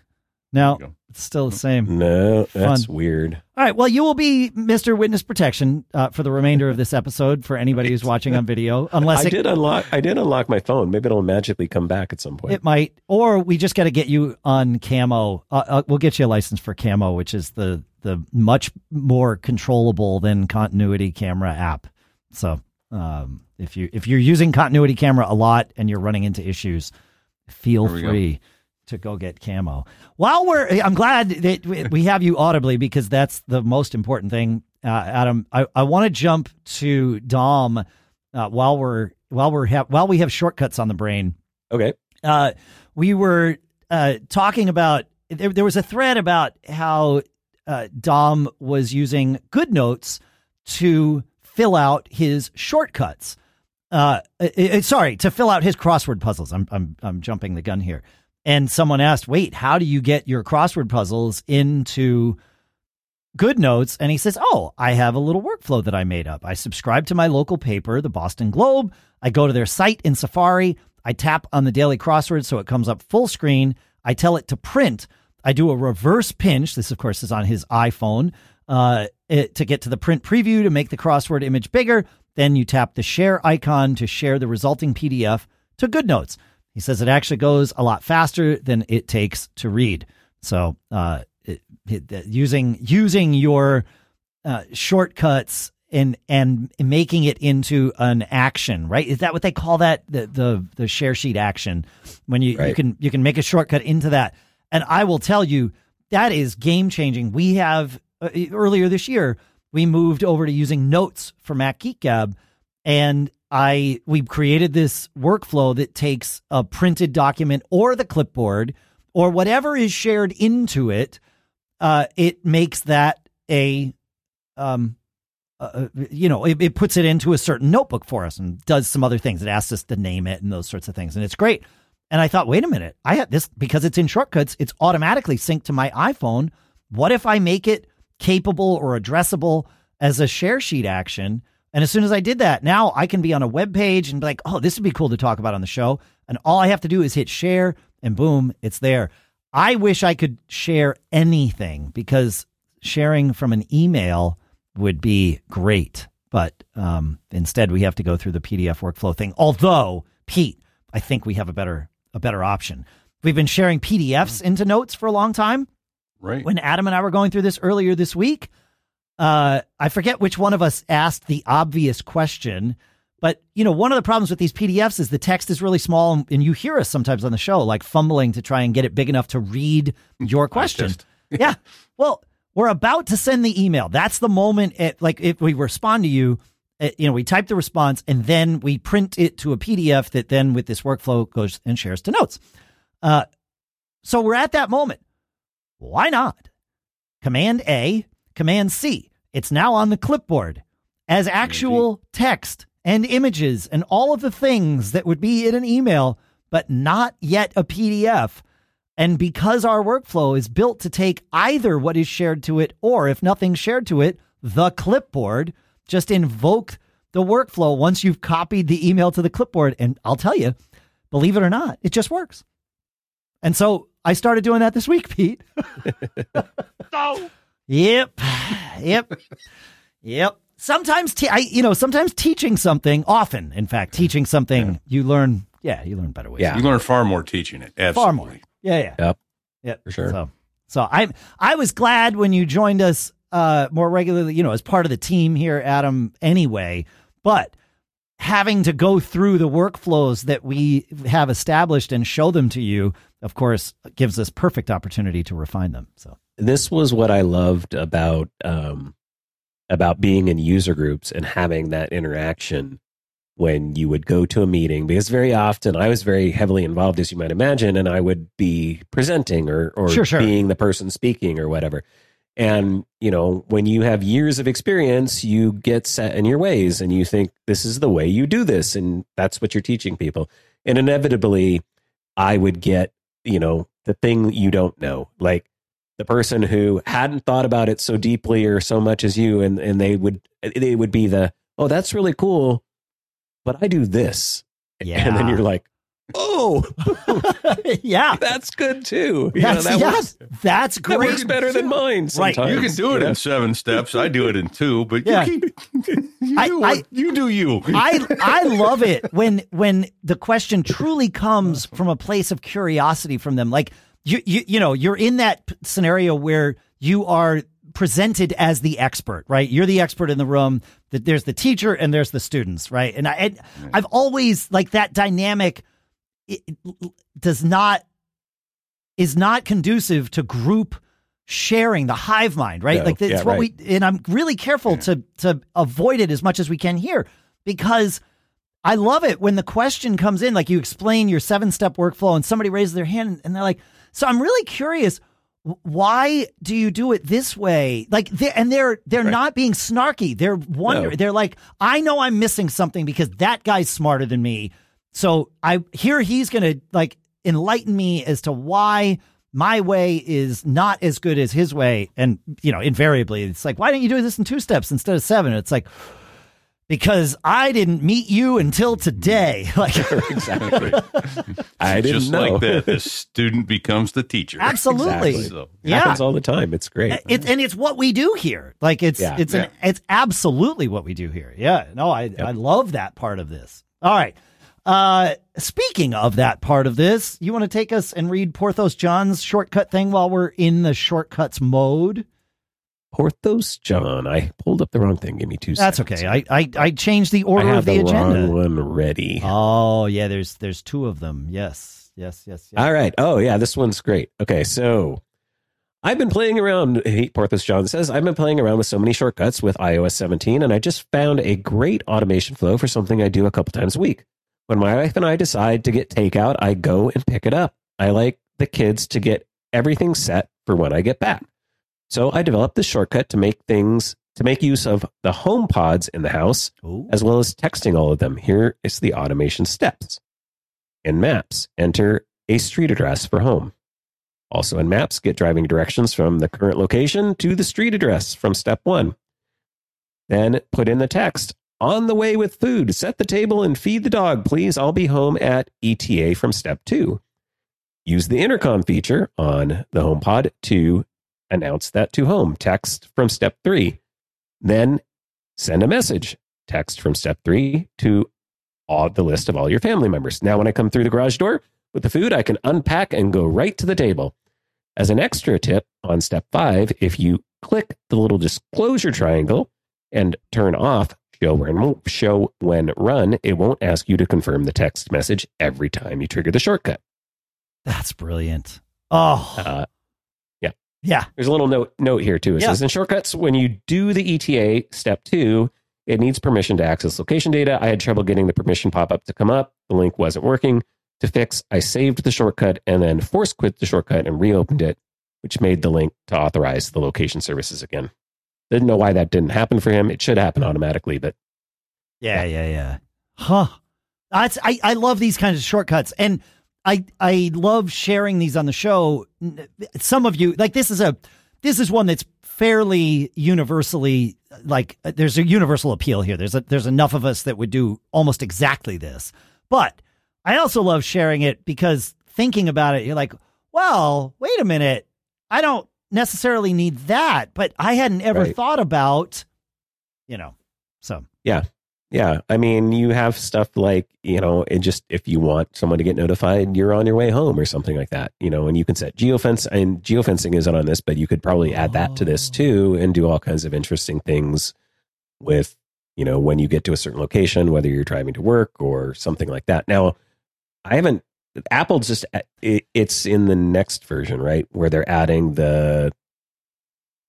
Now... It's still the same. No, that's Fun. weird. All right. Well, you will be Mister Witness Protection uh, for the remainder of this episode for anybody who's watching on video. Unless I it, did unlock, I did unlock my phone. Maybe it'll magically come back at some point. It might, or we just got to get you on Camo. Uh, uh, we'll get you a license for Camo, which is the the much more controllable than Continuity Camera app. So um, if you if you're using Continuity Camera a lot and you're running into issues, feel free go. to go get Camo. While we're, I'm glad that we have you audibly, because that's the most important thing. Uh, Adam, I, I want to jump to Dom uh, while we're while we're ha- while we have shortcuts on the brain. Okay, uh, we were uh, talking about there, there was a thread about how uh, Dom was using GoodNotes to fill out his shortcuts. Uh, it, it, sorry, to fill out his crossword puzzles. I'm I'm I'm jumping the gun here. And someone asked, "Wait, how do you get your crossword puzzles into GoodNotes?" And he says, "Oh, I have a little workflow that I made up. I subscribe to my local paper, the Boston Globe. I go to their site in Safari. I tap on the daily crossword so it comes up full screen. I tell it to print. I do a reverse pinch." This, of course, is on his iPhone uh, it, to get to the print preview to make the crossword image bigger. Then you tap the share icon to share the resulting P D F to GoodNotes. He says it actually goes a lot faster than it takes to read. So uh, it, it, using using your uh, shortcuts and and making it into an action, right? Is that what they call that? The the, the share sheet action, when you, right. you can you can make a shortcut into that. And I will tell you, that is game changing. We have uh, earlier this year, we moved over to using Notes for Mac Geek Gab, and I we created this workflow that takes a printed document or the clipboard or whatever is shared into it. Uh, it makes that a, um, uh, you know, it, it puts it into a certain notebook for us and does some other things. It asks us to name it and those sorts of things. And it's great. And I thought, wait a minute, I had this because it's in shortcuts. It's automatically synced to my iPhone. What if I make it capable or addressable as a share sheet action? And as soon as I did that, now I can be on a web page and be like, oh, this would be cool to talk about on the show. And all I have to do is hit share and boom, it's there. I wish I could share anything, because sharing from an email would be great. But um, instead, we have to go through the P D F workflow thing. Although, Pete, I think we have a better a better option. We've been sharing P D Fs into Notes for a long time. Right. When Adam and I were going through this earlier this week, Uh, I forget which one of us asked the obvious question, but, you know, one of the problems with these P D Fs is the text is really small, and, and you hear us sometimes on the show, like fumbling to try and get it big enough to read your question. Just, yeah. Well, we're about to send the email. That's the moment at, like, if we respond to you, it, you know, we type the response and then we print it to a P D F that then with this workflow goes and shares to Notes. Uh, so we're at that moment. Why not? Command A, Command C. It's now on the clipboard as actual text and images and all of the things that would be in an email, but not yet a P D F. And because our workflow is built to take either what is shared to it, or if nothing's shared to it, the clipboard, just invoke the workflow once you've copied the email to the clipboard. And I'll tell you, believe it or not, it just works. And so I started doing that this week, Pete. So. Yep. Yep. Yep. Sometimes, te- I, you know, sometimes teaching something, often, in fact, teaching something, yeah. you learn, yeah, you learn better ways. Yeah. You learn far more teaching it. Absolutely. Far more. Yeah, yeah. Yep. Yep. For sure. So, so I I was glad when you joined us uh, more regularly, you know, as part of the team here, Adam, anyway, but having to go through the workflows that we have established and show them to you, of course, gives us perfect opportunity to refine them, so. This was what I loved about um, about being in user groups and having that interaction when you would go to a meeting, because very often I was very heavily involved, as you might imagine, and I would be presenting or, or sure, sure. being the person speaking or whatever. And, you know, when you have years of experience, you get set in your ways and you think this is the way you do this. And that's what you're teaching people. And inevitably, I would get, you know, the thing you don't know, like, the person who hadn't thought about it so deeply or so much as you, and, and they would they would be the, oh, that's really cool, but I do this. Yeah. And then you're like, oh, yeah, that's good too. You that's, know, that yeah, works, that's great. That works better than mine sometimes. Right. You can do it yeah. in seven steps. I do it in two, but yeah. you, keep, you, I, do I, it, you do you. I, I love it when when the question truly comes from a place of curiosity from them, like, You, you you know, you're in that scenario where you are presented as the expert, right? You're the expert in the room. That there's the teacher and there's the students, right? And I, and right. I've always like that dynamic it, it does not is not conducive to group sharing, the hive mind, right? No. Like that's yeah, what right. we and I'm really careful yeah. to to avoid it as much as we can here, because I love it when the question comes in, like you explain your seven step workflow and somebody raises their hand and they're like, so I'm really curious, why do you do it this way? Like, they're, and they're, they're right. not being snarky. They're wonder. No. They're like, I know I'm missing something because that guy's smarter than me. So I here he's going to like enlighten me as to why my way is not as good as his way. And, you know, invariably it's like, why don't you do this in two steps instead of seven? And it's like, because I didn't meet you until today. Like exactly. I didn't Just know. Like that, the student becomes the teacher. Absolutely. Exactly. So, yeah. It happens all the time. It's great. It, and it's what we do here. Like it's yeah. it's yeah. An, it's absolutely what we do here. Yeah. No, I, yep. I love that part of this. All right. Uh, speaking of that part of this, you want to take us and read Porthos John's shortcut thing while we're in the shortcuts mode? Porthos John. I pulled up the wrong thing. Give me two That's seconds. That's okay. I, I I changed the order I have of the, the agenda. Wrong one ready. Oh, yeah. There's there's two of them. Yes. Yes, yes, yes. All right. Oh, yeah. This one's great. Okay. So I've been playing around. Porthos John says, I've been playing around with so many shortcuts with i O S seventeen, and I just found a great automation flow for something I do a couple times a week. When my wife and I decide to get takeout, I go and pick it up. I like the kids to get everything set for when I get back. So I developed this shortcut to make things, to make use of the HomePods in the house, Ooh. As well as texting all of them. Here is the automation steps. In Maps, enter a street address for home. Also in Maps, get driving directions from the current location to the street address from step one. Then put in the text, on the way with food, set the table and feed the dog. Please, I'll be home at E T A from step two. Use the intercom feature on the HomePod to announce that to home. Text from step three. Then send a message. Text from step three to all the list of all your family members. Now, when I come through the garage door with the food, I can unpack and go right to the table. As an extra tip on step five, if you click the little disclosure triangle and turn off show when, show when run, it won't ask you to confirm the text message every time you trigger the shortcut. That's brilliant. Oh, uh, yeah. There's a little note note here, too. It yeah. says, in shortcuts, when you do the E T A step two, it needs permission to access location data. I had trouble getting the permission pop-up to come up. The link wasn't working. To fix, I saved the shortcut and then force quit the shortcut and reopened it, which made the link to authorize the location services again. Didn't know why that didn't happen for him. It should happen automatically, but... Yeah, yeah, yeah. yeah. Huh. That's, I, I love these kinds of shortcuts. And... I, I love sharing these on the show. Some of you like this is a this is one that's fairly universally like there's a universal appeal here. There's a, there's enough of us that would do almost exactly this. But I also love sharing it because thinking about it, you're like, well, wait a minute. I don't necessarily need that, but I hadn't ever right. thought about, you know, so, yeah. Yeah, I mean, you have stuff like, you know, it just if you want someone to get notified, you're on your way home or something like that, you know, and you can set geofence. And geofencing isn't on this, but you could probably add that to this, too, and do all kinds of interesting things with, you know, when you get to a certain location, whether you're driving to work or something like that. Now, I haven't Apple just it, it's in the next version, right, where they're adding the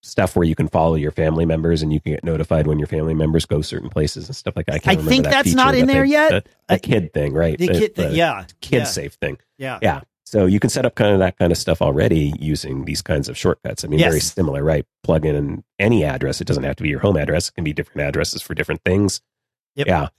stuff where you can follow your family members and you can get notified when your family members go certain places and stuff like that. I, can't I think that that's not in that there they, yet. The, the kid thing, right? The kid the, the yeah. Kid yeah. safe thing. Yeah. Yeah. So you can set up kind of that kind of stuff already using these kinds of shortcuts. I mean, yes. very similar, right? Plug in any address. It doesn't have to be your home address. It can be different addresses for different things. Yep. Yeah.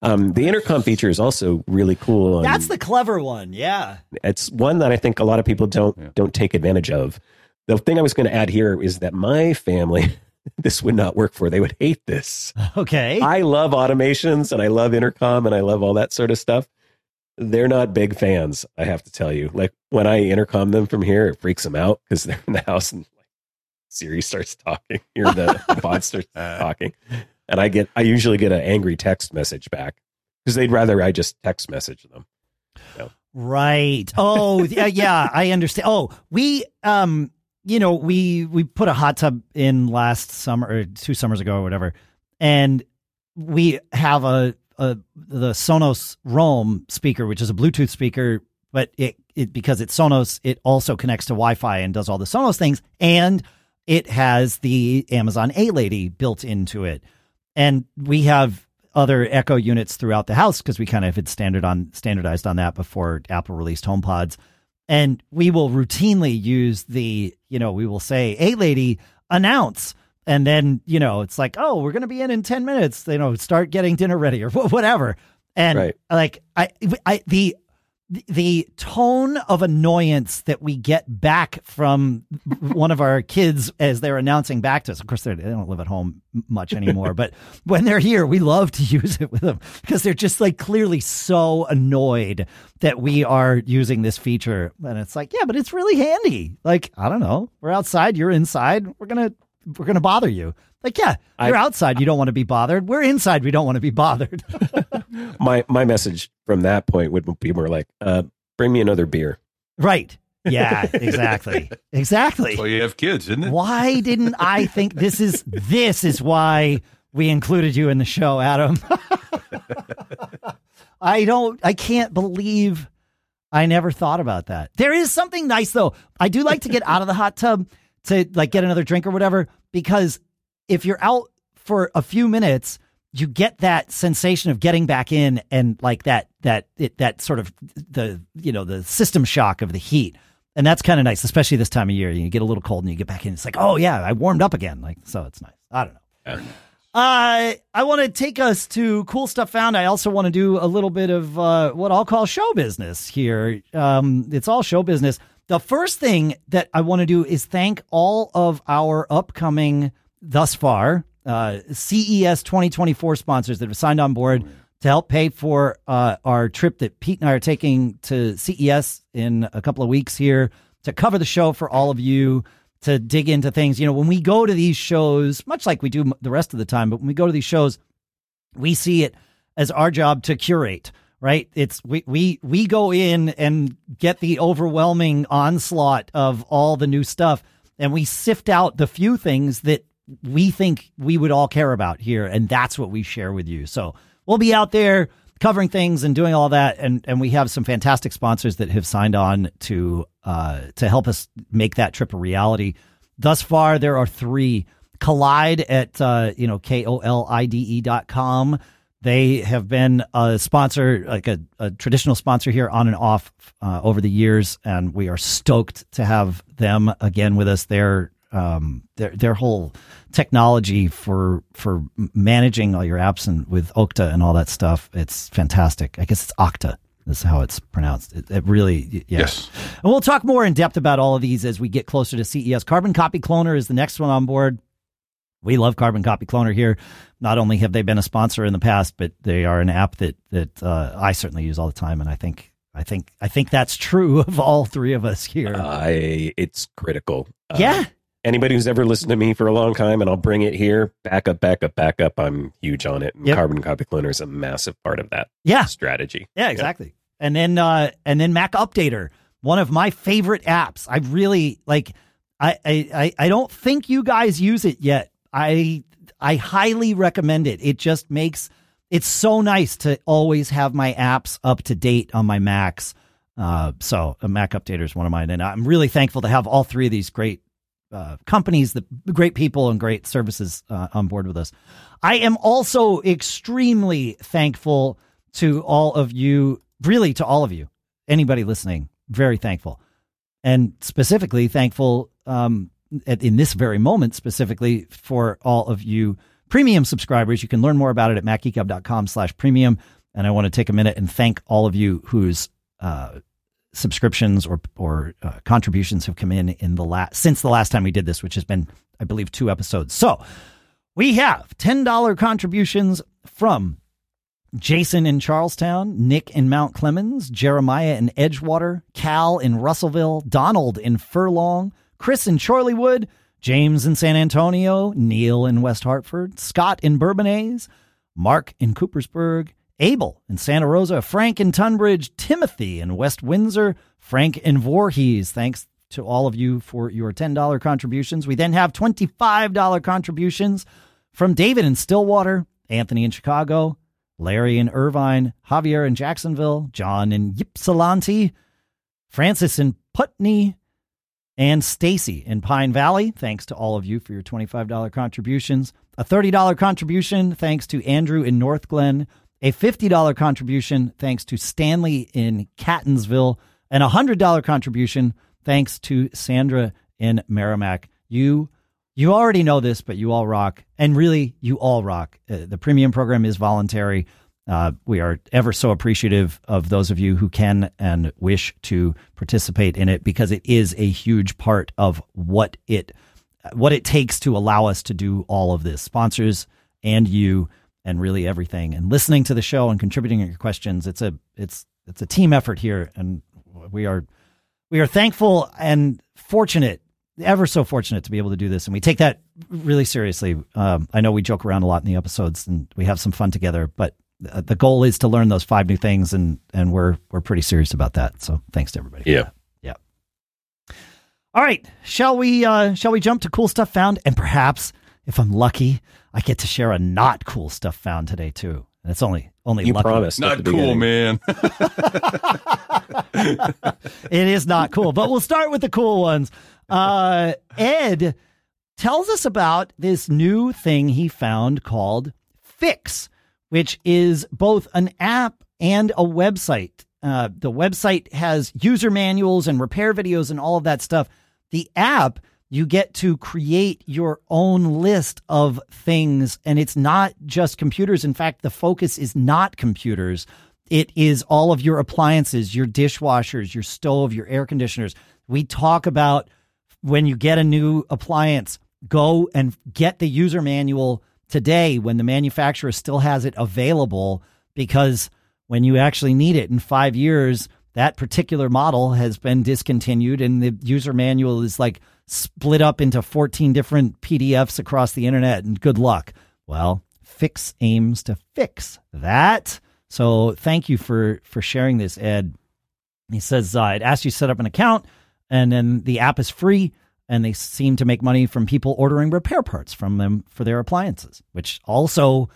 Um, the intercom feature is also really cool. On, that's the clever one. Yeah. It's one that I think a lot of people don't, yeah. don't take advantage of. The thing I was going to add here is that my family, this would not work for. They would hate this. Okay. I love automations and I love intercom and I love all that sort of stuff. They're not big fans, I have to tell you. Like when I intercom them from here, it freaks them out because they're in the house and like, Siri starts talking or the bot starts talking. And I get, I usually get an angry text message back because they'd rather I just text message them. So. Right. Oh, yeah, yeah. I understand. Oh, we, um, you know, we we put a hot tub in last summer or two summers ago or whatever, and we have a, a the Sonos Roam speaker, which is a Bluetooth speaker, but it, it because it's Sonos, it also connects to Wi-Fi and does all the Sonos things, and it has the Amazon A-Lady built into it. And we have other Echo units throughout the house because we kind of had standard on standardized on that before Apple released HomePods. And we will routinely use the, you know, we will say, "Hey, lady, announce." And then, you know, it's like, "Oh, we're going to be in in ten minutes. You know, start getting dinner ready," or whatever. And right. like I, I, the, the tone of annoyance that we get back from one of our kids as they're announcing back to us. Of course, they don't live at home much anymore, but when they're here, we love to use it with them because they're just like clearly so annoyed that we are using this feature. And it's like, yeah, but it's really handy. Like, I don't know, we're outside, you're inside. We're going to, we're going to bother you. Like, yeah, you're I, outside. You don't want to be bothered. We're inside. We don't want to be bothered. my my message from that point would be more like, uh, bring me another beer. Right. Yeah, exactly. exactly. That's why you have kids, isn't it? Why didn't I think this is this is why we included you in the show, Adam? I don't I can't believe I never thought about that. There is something nice, though. I do like to get out of the hot tub to like get another drink or whatever, because if you're out for a few minutes, you get that sensation of getting back in and like that that it, that sort of the, you know, the system shock of the heat. And that's kind of nice, especially this time of year. You get a little cold and you get back in. It's like, oh, yeah, I warmed up again. Like, so it's nice. I don't know. Yeah. Uh, I want to take us to cool stuff found. I also want to do a little bit of uh, what I'll call show business here. Um, it's all show business. The first thing that I want to do is thank all of our upcoming thus far, uh, C E S twenty twenty-four sponsors that have signed on board to help pay for uh, our trip that Pete and I are taking to C E S in a couple of weeks here to cover the show for all of you, to dig into things. You know, when we go to these shows, much like we do the rest of the time, but when we go to these shows, we see it as our job to curate. Right. It's we, we we go in and get the overwhelming onslaught of all the new stuff, and we sift out the few things that we think we would all care about here, and that's what we share with you. So we'll be out there covering things and doing all that, and and we have some fantastic sponsors that have signed on to uh to help us make that trip a reality. Thus far, there are three. Collide at uh you know K O L I D E dot com. They have been a sponsor, like a, a traditional sponsor here on and off uh, over the years, and we are stoked to have them again with us. They're Um, their their whole technology for for managing all your apps and with Okta and all that stuff, it's fantastic. I guess it's Okta is how it's pronounced. It, it really, yeah. Yes. And we'll talk more in depth about all of these as we get closer to C E S. Carbon Copy Cloner is the next one on board. We love Carbon Copy Cloner here. Not only have they been a sponsor in the past, but they are an app that that uh, I certainly use all the time, and I think. I think I think that's true of all three of us here. Uh, it's critical. Yeah. Uh, Anybody who's ever listened to me for a long time, and I'll bring it here, back up, back up, back up. I'm huge on it. And yep. Carbon Copy Cloner is a massive part of that yeah. strategy. Yeah, exactly. Yep. And then uh, and then Mac Updater, one of my favorite apps. I really like I, I I don't think you guys use it yet. I I highly recommend it. It just makes it's so nice to always have my apps up to date on my Macs. Uh, so a Mac Updater is one of mine. And I'm really thankful to have all three of these great Uh, companies, the great people and great services uh, on board with us. I am also extremely thankful to all of you, really to all of you, anybody listening, very thankful. And specifically thankful um, at, in this very moment, specifically for all of you premium subscribers. You can learn more about it at mac geek gab dot com slash premium. And I want to take a minute and thank all of you who's uh subscriptions or or uh, contributions have come in in the last since the last time we did this, which has been, I believe, two episodes. So we have ten dollars contributions from Jason in Charlestown, Nick in Mount Clemens, Jeremiah in Edgewater, Cal in Russellville, Donald in Furlong, Chris in Chorleywood, James in San Antonio, Neil in West Hartford, Scott in Bourbonnais, Mark in Coopersburg, Abel in Santa Rosa, Frank in Tunbridge, Timothy in West Windsor, Frank in Voorhees. Thanks to all of you for your ten dollars contributions. We then have twenty-five dollars contributions from David in Stillwater, Anthony in Chicago, Larry in Irvine, Javier in Jacksonville, John in Ypsilanti, Francis in Putney, and Stacy in Pine Valley. Thanks to all of you for your twenty-five dollars contributions. A thirty dollars contribution, thanks to Andrew in North Glen. A fifty dollars contribution, thanks to Stanley in Catonsville. And a one hundred dollars contribution, thanks to Sandra in Merrimack. You you already know this, but you all rock. And really, you all rock. Uh, the premium program is voluntary. Uh, we are ever so appreciative of those of you who can and wish to participate in it, because it is a huge part of what it what it takes to allow us to do all of this. Sponsors and you and really everything. And listening to the show and contributing your questions. It's a it's it's a team effort here, and we are we are thankful and fortunate, ever so fortunate, to be able to do this. And we take that really seriously. Um, I know we joke around a lot in the episodes, and we have some fun together, but the goal is to learn those five new things, and and we're we're pretty serious about that. So thanks to everybody. Yeah, yeah. All right, shall we uh, shall we jump to cool stuff found? And perhaps, if I'm lucky, I get to share a not cool stuff found today too. And it's only only you lucky. Promised not cool, man. It is not cool, but we'll start with the cool ones. Uh, Ed tells us about this new thing he found called Fix, which is both an app and a website. Uh, the website has user manuals and repair videos and all of that stuff. The app, you get to create your own list of things, and it's not just computers. In fact, the focus is not computers. It is all of your appliances, your dishwashers, your stove, your air conditioners. We talk about when you get a new appliance, go and get the user manual today when the manufacturer still has it available, because when you actually need it in five years, that particular model has been discontinued, and the user manual is like split up into fourteen different P D Fs across the internet, and good luck. Well, Fix aims to fix that. So thank you for, for sharing this, Ed. He says, uh, it asks you to set up an account, and then the app is free. And they seem to make money from people ordering repair parts from them for their appliances, which also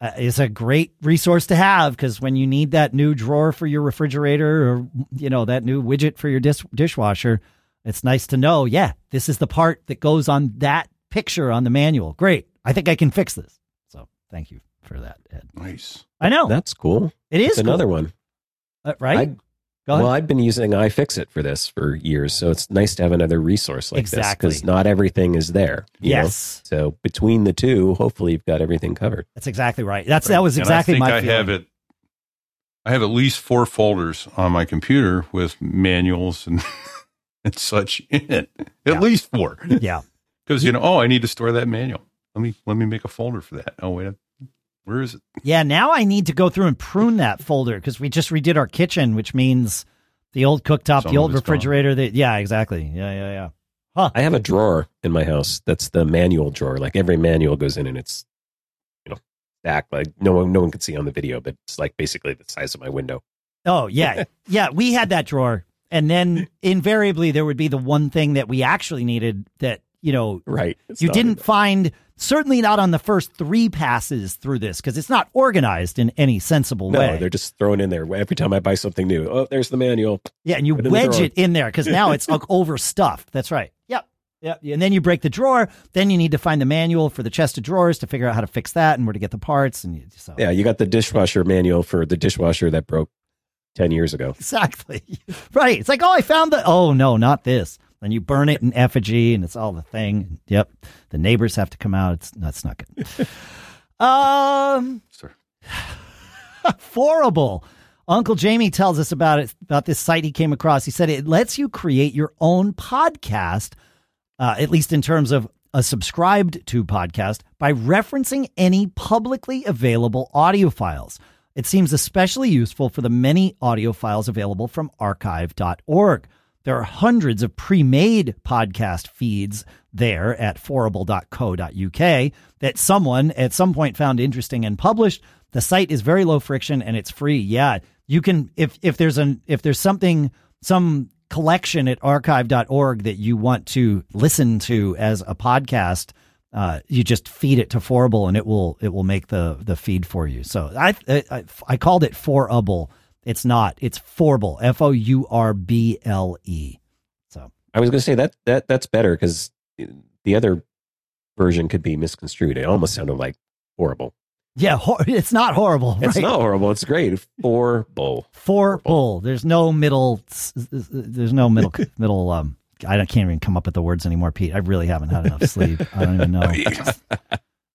uh, is a great resource to have, because when you need that new drawer for your refrigerator, or, you know, that new widget for your dis- dishwasher, it's nice to know, yeah, this is the part that goes on that picture on the manual. Great. I think I can fix this. So thank you for that, Ed. Nice. I know. That's cool. It is cool. Another one. Uh, right? I- Well, I've been using iFixit for this for years, so it's nice to have another resource like exactly. this, because not everything is there. You yes. know? So between the two, hopefully you've got everything covered. That's exactly right. That's That was exactly my I feeling. I have it. I have at least four folders on my computer with manuals and, and such in it. At yeah. least four. Yeah. Because, you know, oh, I need to store that manual. Let me let me make a folder for that. Oh, wait a Where is it? Yeah, now I need to go through and prune that folder, because we just redid our kitchen, which means the old cooktop, Some the old refrigerator. The, yeah, exactly. Yeah, yeah, yeah. Huh. I have a drawer in my house that's the manual drawer. Like every manual goes in, and it's, you know, back. Like no one, no one can see on the video, but it's like basically the size of my window. Oh yeah, yeah. We had that drawer, and then invariably there would be the one thing that we actually needed that you know, right? It's you didn't enough. find. Certainly not on the first three passes through this, because it's not organized in any sensible no, way. No, they're just thrown in there. Every time I buy something new, oh, there's the manual. Yeah, and you wedge it in there, because now it's like overstuffed. That's right. Yep. Yep. And then you break the drawer. Then you need to find the manual for the chest of drawers to figure out how to fix that and where to get the parts. And you, so. Yeah, you got the dishwasher manual for the dishwasher that broke ten years ago. Exactly. Right. It's like, oh, I found the, oh, no, not this. And you burn it in effigy, and it's all the thing. Yep. The neighbors have to come out. It's that's not good. um, Sorry. Horrible. Uncle Jamie tells us about it, about this site he came across. He said it lets you create your own podcast, uh, at least in terms of a subscribed to podcast, by referencing any publicly available audio files. It seems especially useful for the many audio files available from archive dot org. There are hundreds of pre-made podcast feeds there at forable dot co dot U K that someone at some point found interesting and published. The site is very low friction, and it's free. Yeah, you can if if there's an if there's something some collection at archive dot org that you want to listen to as a podcast, uh, you just feed it to Forable and it will it will make the the feed for you. So I I, I called it Forable. It's not. It's Forable. F O U R B L E. So I was going to say that that that's better because the other version could be misconstrued. It almost sounded like horrible. Yeah, hor- it's not horrible. Right? It's not horrible. It's great. Four bull. Four bull. There's no middle. There's no middle. middle. Um, I can't even come up with the words anymore, Pete. I really haven't had enough sleep. I don't even know.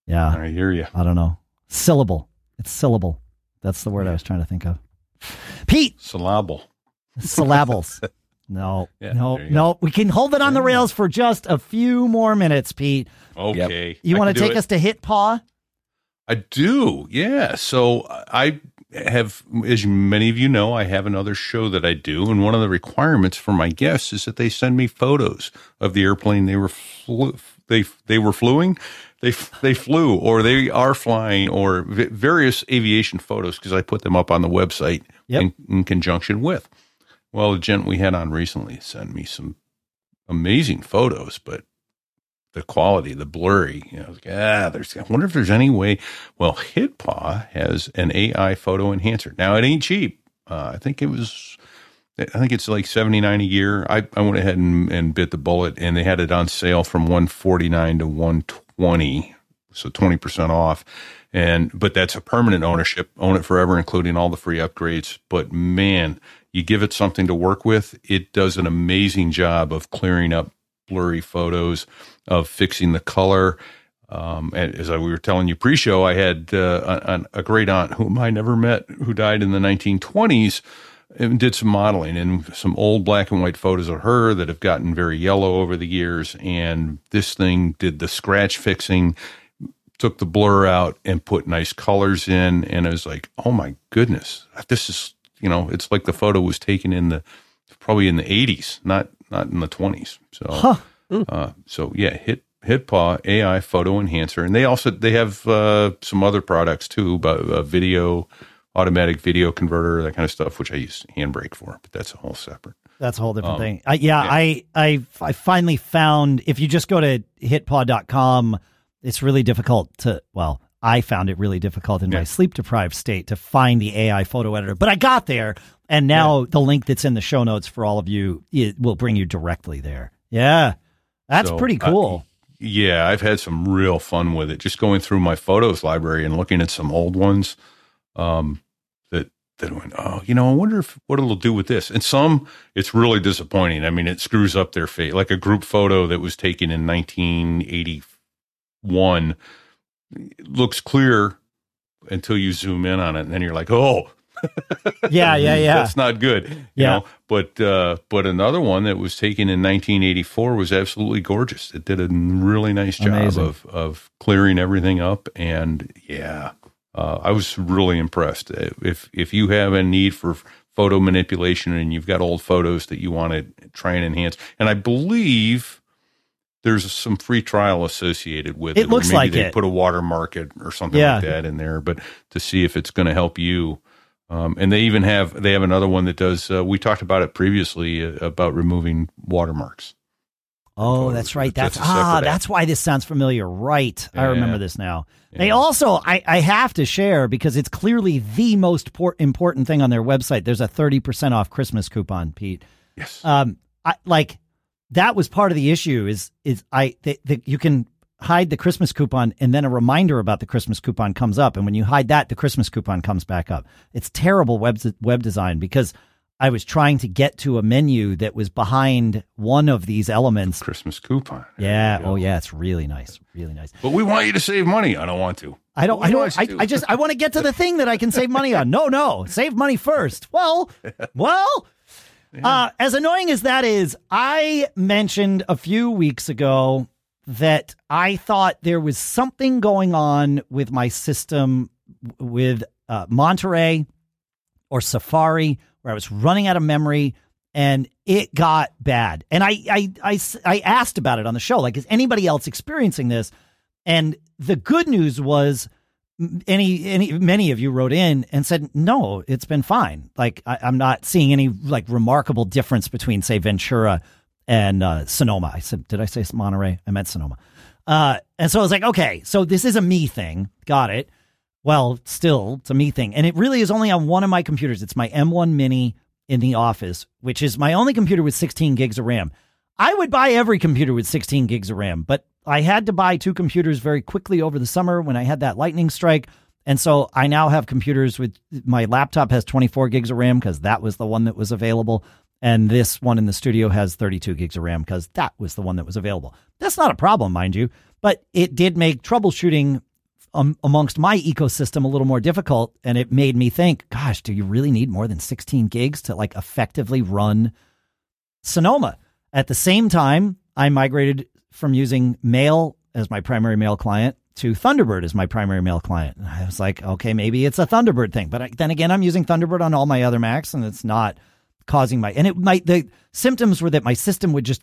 Yeah, I hear you. I don't know. Syllable. It's syllable. That's the word yeah. I was trying to think of. Pete. Syllable. Syllables. No, yeah, no, no. Go. We can hold it on the rails for just a few more minutes, Pete. Okay. Yep. You want to take it. us to Hit Paw? I do. Yeah. So I have, as many of you know, I have another show that I do. And one of the requirements for my guests is that they send me photos of the airplane they were flew, they they were flying, they they flew, or they are flying, or v- various aviation photos, because I put them up on the website yep. in, in conjunction with. Well, the gent we had on recently sent me some amazing photos, but the quality, the blurry, you know, like, ah, there's, I wonder if there's any way. Well, HitPaw has an A I photo enhancer. Now, it ain't cheap. Uh, I think it was, I think it's like seventy-nine dollars a year. I, I went ahead and, and bit the bullet, and they had it on sale from one forty-nine to one twenty, so twenty percent off. And, but that's a permanent ownership, own it forever, including all the free upgrades. But man, you give it something to work with. It does an amazing job of clearing up blurry photos, of fixing the color. Um, and as I, we were telling you pre-show, I had uh, a, a great aunt whom I never met, who died in the nineteen twenties, and did some modeling and some old black and white photos of her that have gotten very yellow over the years. And this thing did the scratch fixing, took the blur out, and put nice colors in. And I was like, oh my goodness, this is, you know, it's like the photo was taken in the, probably in the eighties, not, not in the twenties. So, huh. Mm. Uh, so yeah, hit, hit paw A I photo enhancer. And they also, they have, uh, some other products too, but a video, automatic video converter, that kind of stuff, which I use Handbrake for, but that's a whole separate, that's a whole different um, thing. I, yeah, yeah. I, I, I finally found, if you just go to hit paw dot com, it's really difficult to, well, I found it really difficult in yeah. my sleep deprived state to find the A I photo editor, but I got there, and now yeah. the link that's in the show notes for all of you, it will bring you directly there. Yeah. That's so, pretty cool. I, yeah, I've had some real fun with it. Just going through my photos library and looking at some old ones um, that that went, oh, you know, I wonder if what it'll do with this. And some, it's really disappointing. I mean, it screws up their face. Like a group photo that was taken in nineteen eighty-one looks clear until you zoom in on it, and then you're like, oh. yeah, yeah, yeah. That's not good, you yeah. know. But uh, but another one that was taken in nineteen eighty-four was absolutely gorgeous. It did a really nice job Amazing. of of clearing everything up, and yeah, uh, I was really impressed. If if you have a need for photo manipulation and you've got old photos that you want to try and enhance, and I believe there's some free trial associated with it. It looks maybe like they it. put a watermark or something yeah. like that in there, but to see if it's going to help you. Um, and they even have, they have another one that does, uh, we talked about it previously uh, about removing watermarks. Oh, that's right. That's, that's ah, that's why this sounds familiar. Right. Yeah. I remember this now. Yeah. They also, I, I have to share, because it's clearly the most por- important thing on their website. There's a thirty percent off Christmas coupon, Pete. Yes. Um, I like that was part of the issue is, is I, the, the, you can hide the Christmas coupon, and then a reminder about the Christmas coupon comes up. And when you hide that, the Christmas coupon comes back up. It's terrible web web design, because I was trying to get to a menu that was behind one of these elements. Christmas coupon. Yeah. Oh yeah. It's really nice. Really nice. But we want you to save money. I don't want to. I don't, I don't, I, I just, I want to get to the thing that I can save money on. No, no. Save money first. Well, well, yeah. uh, as annoying as that is, I mentioned a few weeks ago that I thought there was something going on with my system with uh, Monterey or Safari, where I was running out of memory, and it got bad. And I, I, I, I asked about it on the show, like, is anybody else experiencing this? And the good news was any any many of you wrote in and said, no, it's been fine. Like I, I'm not seeing any like remarkable difference between, say, Ventura and uh, Sonoma. I said, did I say Monterey? I meant Sonoma. Uh, and so I was like, okay, so this is a me thing. Got it. Well, still, it's a me thing. And it really is only on one of my computers. It's my M one Mini in the office, which is my only computer with sixteen gigs of RAM. I would buy every computer with sixteen gigs of RAM, but I had to buy two computers very quickly over the summer when I had that lightning strike. And so I now have computers with, my laptop has twenty-four gigs of RAM because that was the one that was available. And this one in the studio has thirty-two gigs of RAM because that was the one that was available. That's not a problem, mind you, but it did make troubleshooting um, amongst my ecosystem a little more difficult. And it made me think, gosh, do you really need more than sixteen gigs to like effectively run Sonoma? At the same time, I migrated from using Mail as my primary mail client to Thunderbird as my primary mail client. And I was like, okay, maybe it's a Thunderbird thing. But I, then again, I'm using Thunderbird on all my other Macs, and it's not causing my, and it might, the symptoms were that my system would just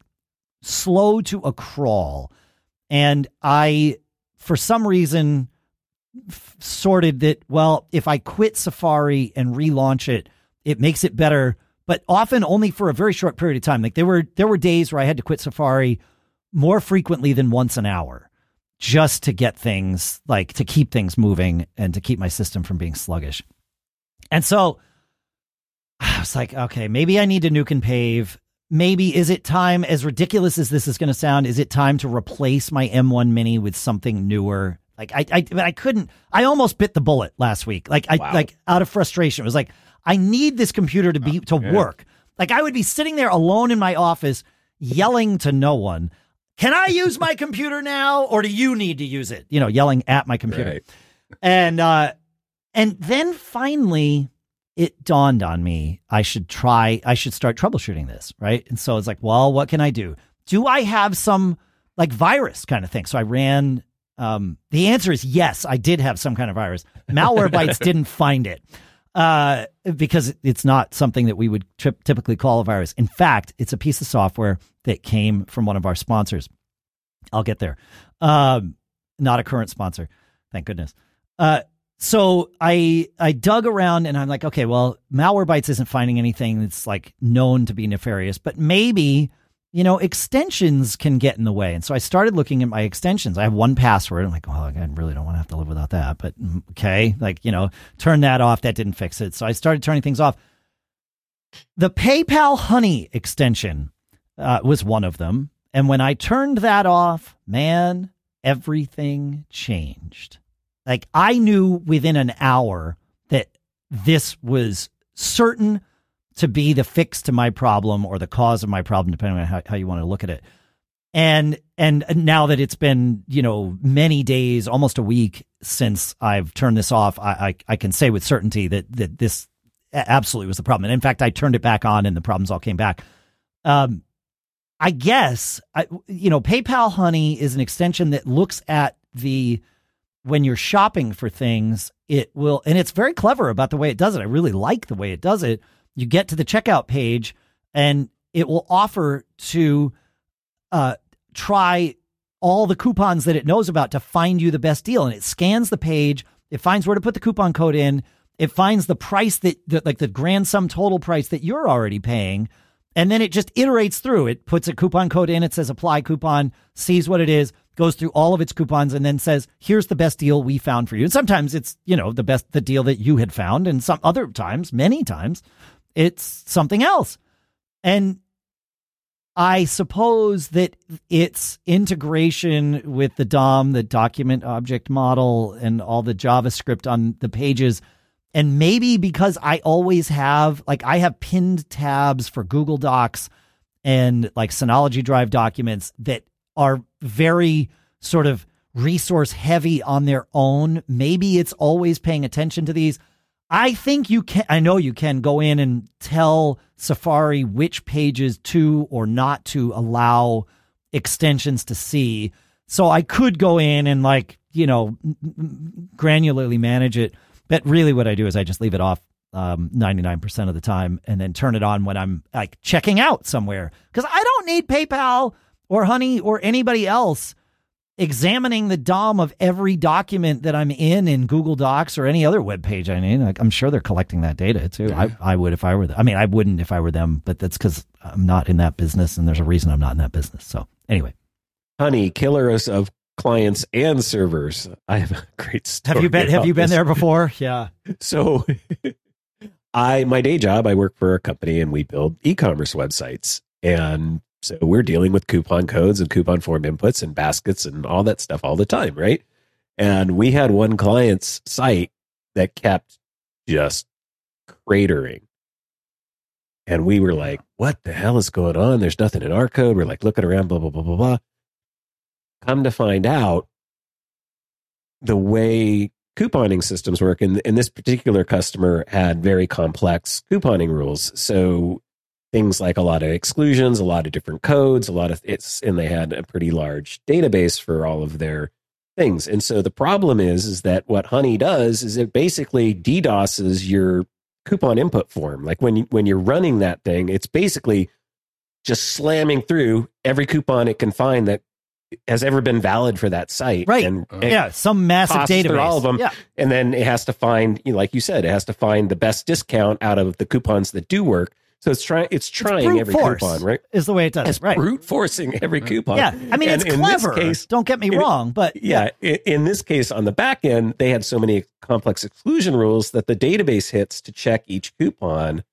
slow to a crawl. And I, for some reason, f- sorted that, well, if I quit Safari and relaunch it, it makes it better, but often only for a very short period of time. Like there were, there were days where I had to quit Safari more frequently than once an hour just to get things, like to keep things moving and to keep my system from being sluggish. And so I was like, okay, maybe I need to nuke and pave. Maybe is it time, as ridiculous as this is going to sound, is it time to replace my M one Mini with something newer? Like I, I, I couldn't, I almost bit the bullet last week. Like I, wow. like out of frustration, it was like, I need this computer to be, oh, to yeah. work. Like I would be sitting there alone in my office yelling to no one, can I use my computer now, or do you need to use it? You know, yelling at my computer. Right. And uh, and then finally it dawned on me, I should try, I should start troubleshooting this, right? And so it's like, well, what can I do? Do I have some like virus kind of thing? So I ran, um, the answer is yes, I did have some kind of virus. Malwarebytes didn't find it uh, because it's not something that we would tri- typically call a virus. In fact, it's a piece of software that came from one of our sponsors. I'll get there. Um, not a current sponsor, thank goodness. Uh, so I I dug around and I'm like, okay, well, Malwarebytes isn't finding anything that's like known to be nefarious, but maybe, you know, extensions can get in the way. And so I started looking at my extensions. I have one password. I'm like, well, I really don't want to have to live without that, but okay. Like, you know, turn that off. That didn't fix it. So I started turning things off. The PayPal Honey extension Uh, was one of them. And when I turned that off, man, everything changed. Like I knew within an hour that this was certain to be the fix to my problem or the cause of my problem, depending on how, how you want to look at it. And, and now that it's been, you know, many days, almost a week since I've turned this off, I, I, I can say with certainty that, that this absolutely was the problem. And in fact, I turned it back on and the problems all came back. Um, I guess, I, you know, PayPal Honey is an extension that looks at the, when you're shopping for things, it will, and it's very clever about the way it does it. I really like the way it does it. You get to the checkout page and it will offer to uh, try all the coupons that it knows about to find you the best deal. And it scans the page. It finds where to put the coupon code in. It finds the price that, that like the grand sum total price that you're already paying. And then it just iterates through. It puts a coupon code in. It says apply coupon, sees what it is, goes through all of its coupons, and then says, here's the best deal we found for you. And sometimes it's, you know, the best, the deal that you had found. And some other times, many times, it's something else. And I suppose that its integration with the D O M, the document object model, and all the JavaScript on the pages. And maybe because I always have, like I have pinned tabs for Google Docs and like Synology Drive documents that are very sort of resource heavy on their own. Maybe it's always paying attention to these. I think you can, I know you can go in and tell Safari which pages to or not to allow extensions to see. So I could go in and like, you know, granularly manage it. But really what I do is I just leave it off um, ninety-nine percent of the time and then turn it on when I'm like checking out somewhere. Because I don't need PayPal or Honey or anybody else examining the D O M of every document that I'm in in Google Docs or any other web page I need. Like, I'm sure they're collecting that data too. Yeah. I, I would if I were them. I mean, I wouldn't if I were them, but that's because I'm not in that business, and there's a reason I'm not in that business. So anyway. Honey, killer of clients and servers. I have a great story. Have you been, have you been there before? Yeah. So I, my day job, I work for a company and we build e-commerce websites. And so we're dealing with coupon codes and coupon form inputs and baskets and all that stuff all the time, right? And we had one client's site that kept just cratering. And we were like, what the hell is going on? There's nothing in our code. We're like looking around, blah, blah, blah, blah, blah. Come to find out, the way couponing systems work, and, and this particular customer had very complex couponing rules. So things like a lot of exclusions, a lot of different codes, a lot of it's, and they had a pretty large database for all of their things. And so the problem is, is that what Honey does is it basically DDoSes your coupon input form. Like when you, when you're running that thing, it's basically just slamming through every coupon it can find that has ever been valid for that site, right? And uh, yeah, some massive database, all of them, yeah. And then it has to find, you know, like you said, it has to find the best discount out of the coupons that do work. So it's trying, it's trying it's every coupon, right? Is the way it does it's it, right? Brute forcing every coupon. Yeah, I mean, and it's clever. Case, don't get me in, wrong, but yeah, yeah, in this case, on the back end, they had so many complex exclusion rules that the database hits to check each coupon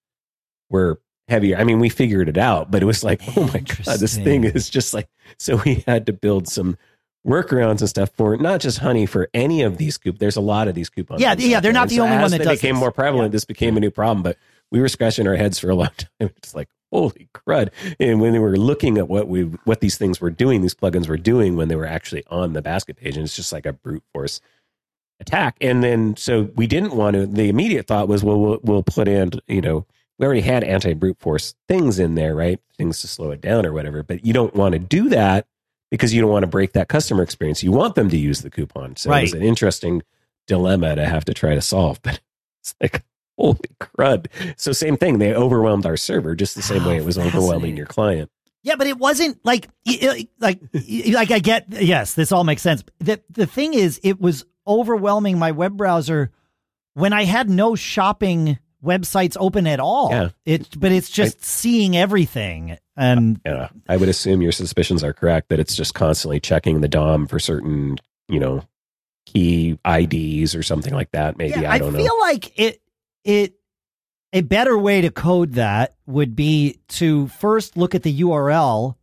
were heavier. I mean, we figured it out, but it was like, oh my God, this thing is just like, so we had to build some workarounds and stuff for not just Honey, for any of these coupons. There's a lot of these coupons. Yeah, yeah, they're not the only one that does this. As they became more prevalent, this became a new problem, but we were scratching our heads for a long time. It's like, holy crud. And when we were looking at what we what these things were doing, these plugins were doing when they were actually on the basket page, and it's just like a brute force attack. And then, so we didn't want to, the immediate thought was, well, we'll, we'll put in, you know, we already had anti-brute force things in there, right? Things to slow it down or whatever. But you don't want to do that because you don't want to break that customer experience. You want them to use the coupon. So right. It was an interesting dilemma to have to try to solve. But it's like, holy crud. So same thing. They overwhelmed our server just the same oh, way it was overwhelming your client. Yeah, but it wasn't like, like, like, like I get, yes, this all makes sense. The, the thing is, it was overwhelming my web browser when I had no shopping websites open at all. Yeah. It, but it's just I, seeing everything. And yeah, I would assume your suspicions are correct that it's just constantly checking the D O M for certain, you know, key I Ds or something like that. Maybe yeah, I don't I know. I feel like it, it, a better way to code that would be to first look at the U R L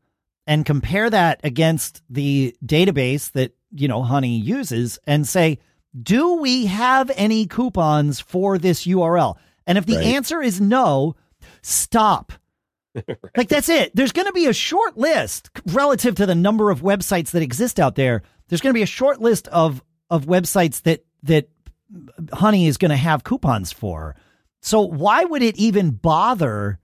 and compare that against the database that, you know, Honey uses and say, do we have any coupons for this U R L? And if the right. answer is no, stop. Right. Like, that's it. There's going to be a short list relative to the number of websites that exist out there. There's going to be a short list of of websites that that Honey is going to have coupons for. So why would it even bother?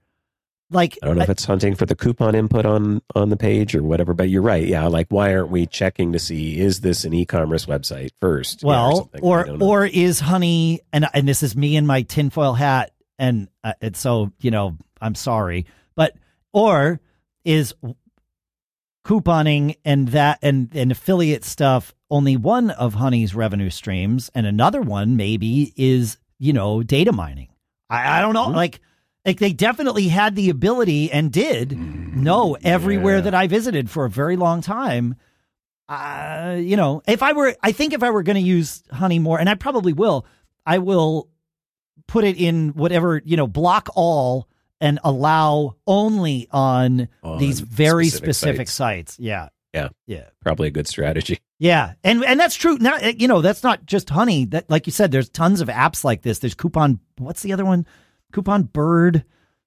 Like, I don't know if it's hunting for the coupon input on, on the page or whatever, but you're right. Yeah. Like, why aren't we checking to see, is this an e-commerce website first? Well, yeah, or, or, or is Honey, and and this is me in my tinfoil hat. And, uh, and so, you know, I'm sorry, but, or is couponing and that and, and affiliate stuff only one of Honey's revenue streams? And another one maybe is, you know, data mining. I, I don't know. Mm-hmm. Like, Like they definitely had the ability and did know everywhere yeah. that I visited for a very long time. Uh, you know, if I were, I think if I were going to use Honey more, and I probably will, I will put it in whatever, you know, block all and allow only on, on these very specific, specific sites. sites. Yeah. Yeah. Yeah. Probably a good strategy. Yeah. And, and that's true. Now, you know, that's not just Honey. That, like you said, there's tons of apps like this. There's Coupon. What's the other one? Coupon Bird.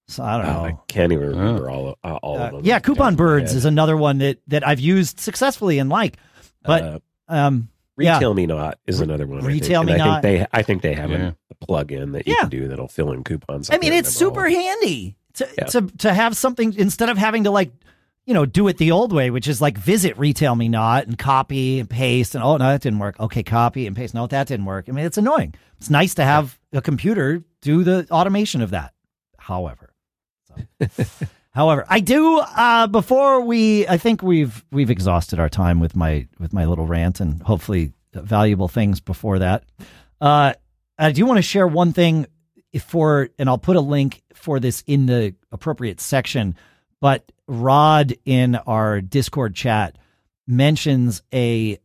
So I don't oh, know. I can't even remember all of, all uh, of them. Yeah, Coupon Birds is another one that, that I've used successfully and like. But uh, um, Retail yeah. Me Not is another one. Retail I think. Me I Not. Think they, I think they have yeah. a plug-in that you yeah. can do that'll fill in coupons. I mean, it's super handy to, yeah. to to have something instead of having to, like, you know, do it the old way, which is like visit Retail Me Not and copy and paste and, oh, no, that didn't work. Okay, copy and paste. No, that didn't work. I mean, it's annoying. It's nice to have yeah. a computer do the automation of that, however. So. However, I do, uh, before we, I think we've, we've exhausted our time with my, with my little rant and hopefully valuable things before that. Uh, I do want to share one thing for, and I'll put a link for this in the appropriate section, but Rod in our Discord chat mentions a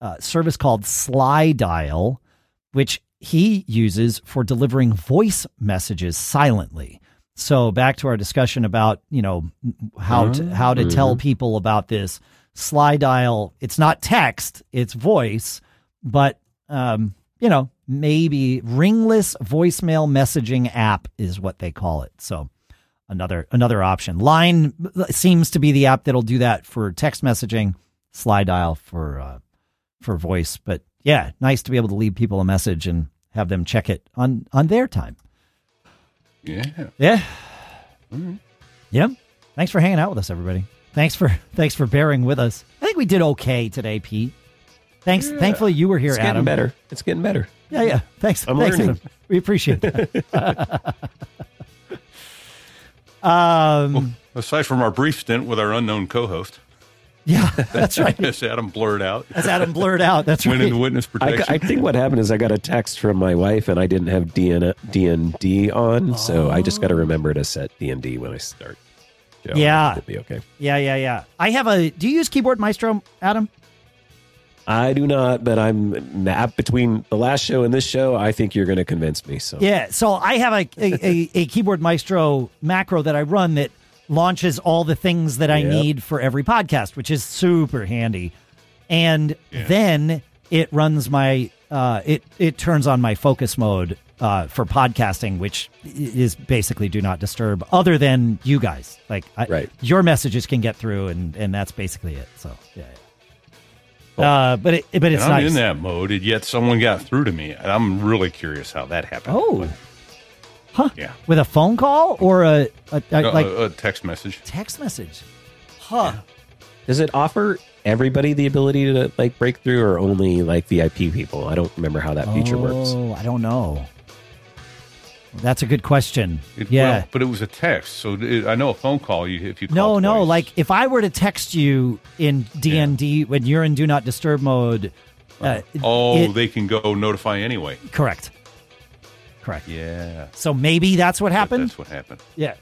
uh, service called Sly Dial, which he uses for delivering voice messages silently. So back to our discussion about, you know, how to, how to mm-hmm. tell people about this Sly Dial. It's not text, it's voice, but, um, you know, maybe ringless voicemail messaging app is what they call it. So another, another option. Line seems to be the app that'll do that for text messaging, Sly Dial for, uh, for voice. But yeah, nice to be able to leave people a message and have them check it on, on their time. Yeah. Yeah. All right. Yeah. Thanks for hanging out with us, everybody. Thanks for thanks for bearing with us. I think we did okay today, Pete. Thanks. Yeah. Thankfully, you were here, it's Adam. It's getting better. It's getting better. Yeah, yeah. Thanks. I'm thanks, learning. Adam. We appreciate that. um, well, aside from our brief stint with our unknown co-host. Yeah, that's right. That's Adam blurred out. That's Adam blurred out. That's right. Went into witness protection. I, I think what happened is I got a text from my wife, and I didn't have D N D on, oh. so I just got to remember to set D N D when I start. So yeah. It'll be okay. Yeah, yeah, yeah. I have a... Do you use Keyboard Maestro, Adam? I do not, but I'm... Between the last show and this show, I think you're going to convince me. So yeah, so I have a, a, a, a Keyboard Maestro macro that I run that launches all the things that I yep. need for every podcast, which is super handy. And yeah. then it runs my, uh, it, it turns on my focus mode uh, for podcasting, which is basically do not disturb other than you guys. Like I, right. your messages can get through and, and that's basically it. So, yeah. yeah. Cool. Uh, but it, but it's I'm nice. in that mode. And yet someone got through to me. I'm really curious how that happened. Oh, like, Huh? Yeah. With a phone call or a, a, a uh, like a text message. Text message. Huh. Yeah. Does it offer everybody the ability to like break through or only like V I P people? I don't remember how that feature oh, works. Oh, I don't know. That's a good question. It, yeah. Well, but it was a text. So it, I know a phone call you if you call No, twice. no, like if I were to text you in D N D yeah. when you're in do not disturb mode, uh, oh, it, they can go notify anyway. Correct. Correct. Yeah. So maybe that's what happened. That's what happened. Yeah.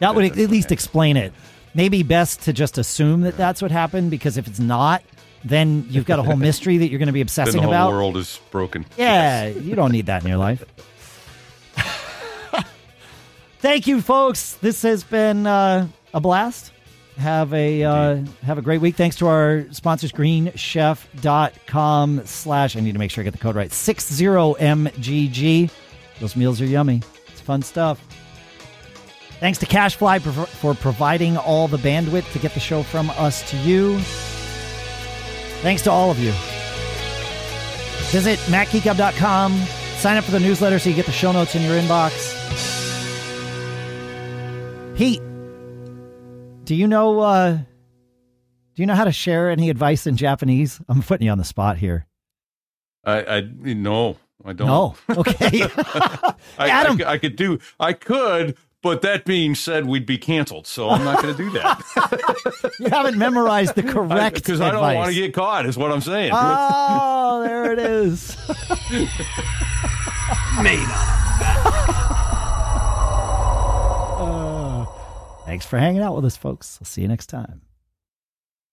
That would at least explain it. Maybe best to just assume that that's what happened, because if it's not, then you've got a whole mystery that you're going to be obsessing about. The whole world is broken. Yeah. You don't need that in your life. Thank you, folks. This has been uh, a blast. Have a uh, have a great week. Thanks to our sponsors, green chef dot com slash, I need to make sure I get the code right, six zero M G G. Those meals are yummy. It's fun stuff. Thanks to CashFly for, for providing all the bandwidth to get the show from us to you. Thanks to all of you. Visit mac geek gab dot com. Sign up for the newsletter so you get the show notes in your inbox. Pete, do you know uh, do you know how to share any advice in Japanese? I'm putting you on the spot here. I, I no. I don't. No. Okay. Adam. I, I, I could do, I could, but that being said, we'd be canceled. So I'm not going to do that. You haven't memorized the correct I, Because advice. I don't want to get caught is what I'm saying. Oh, there it is. Made up. uh, Thanks for hanging out with us, folks. I'll see you next time.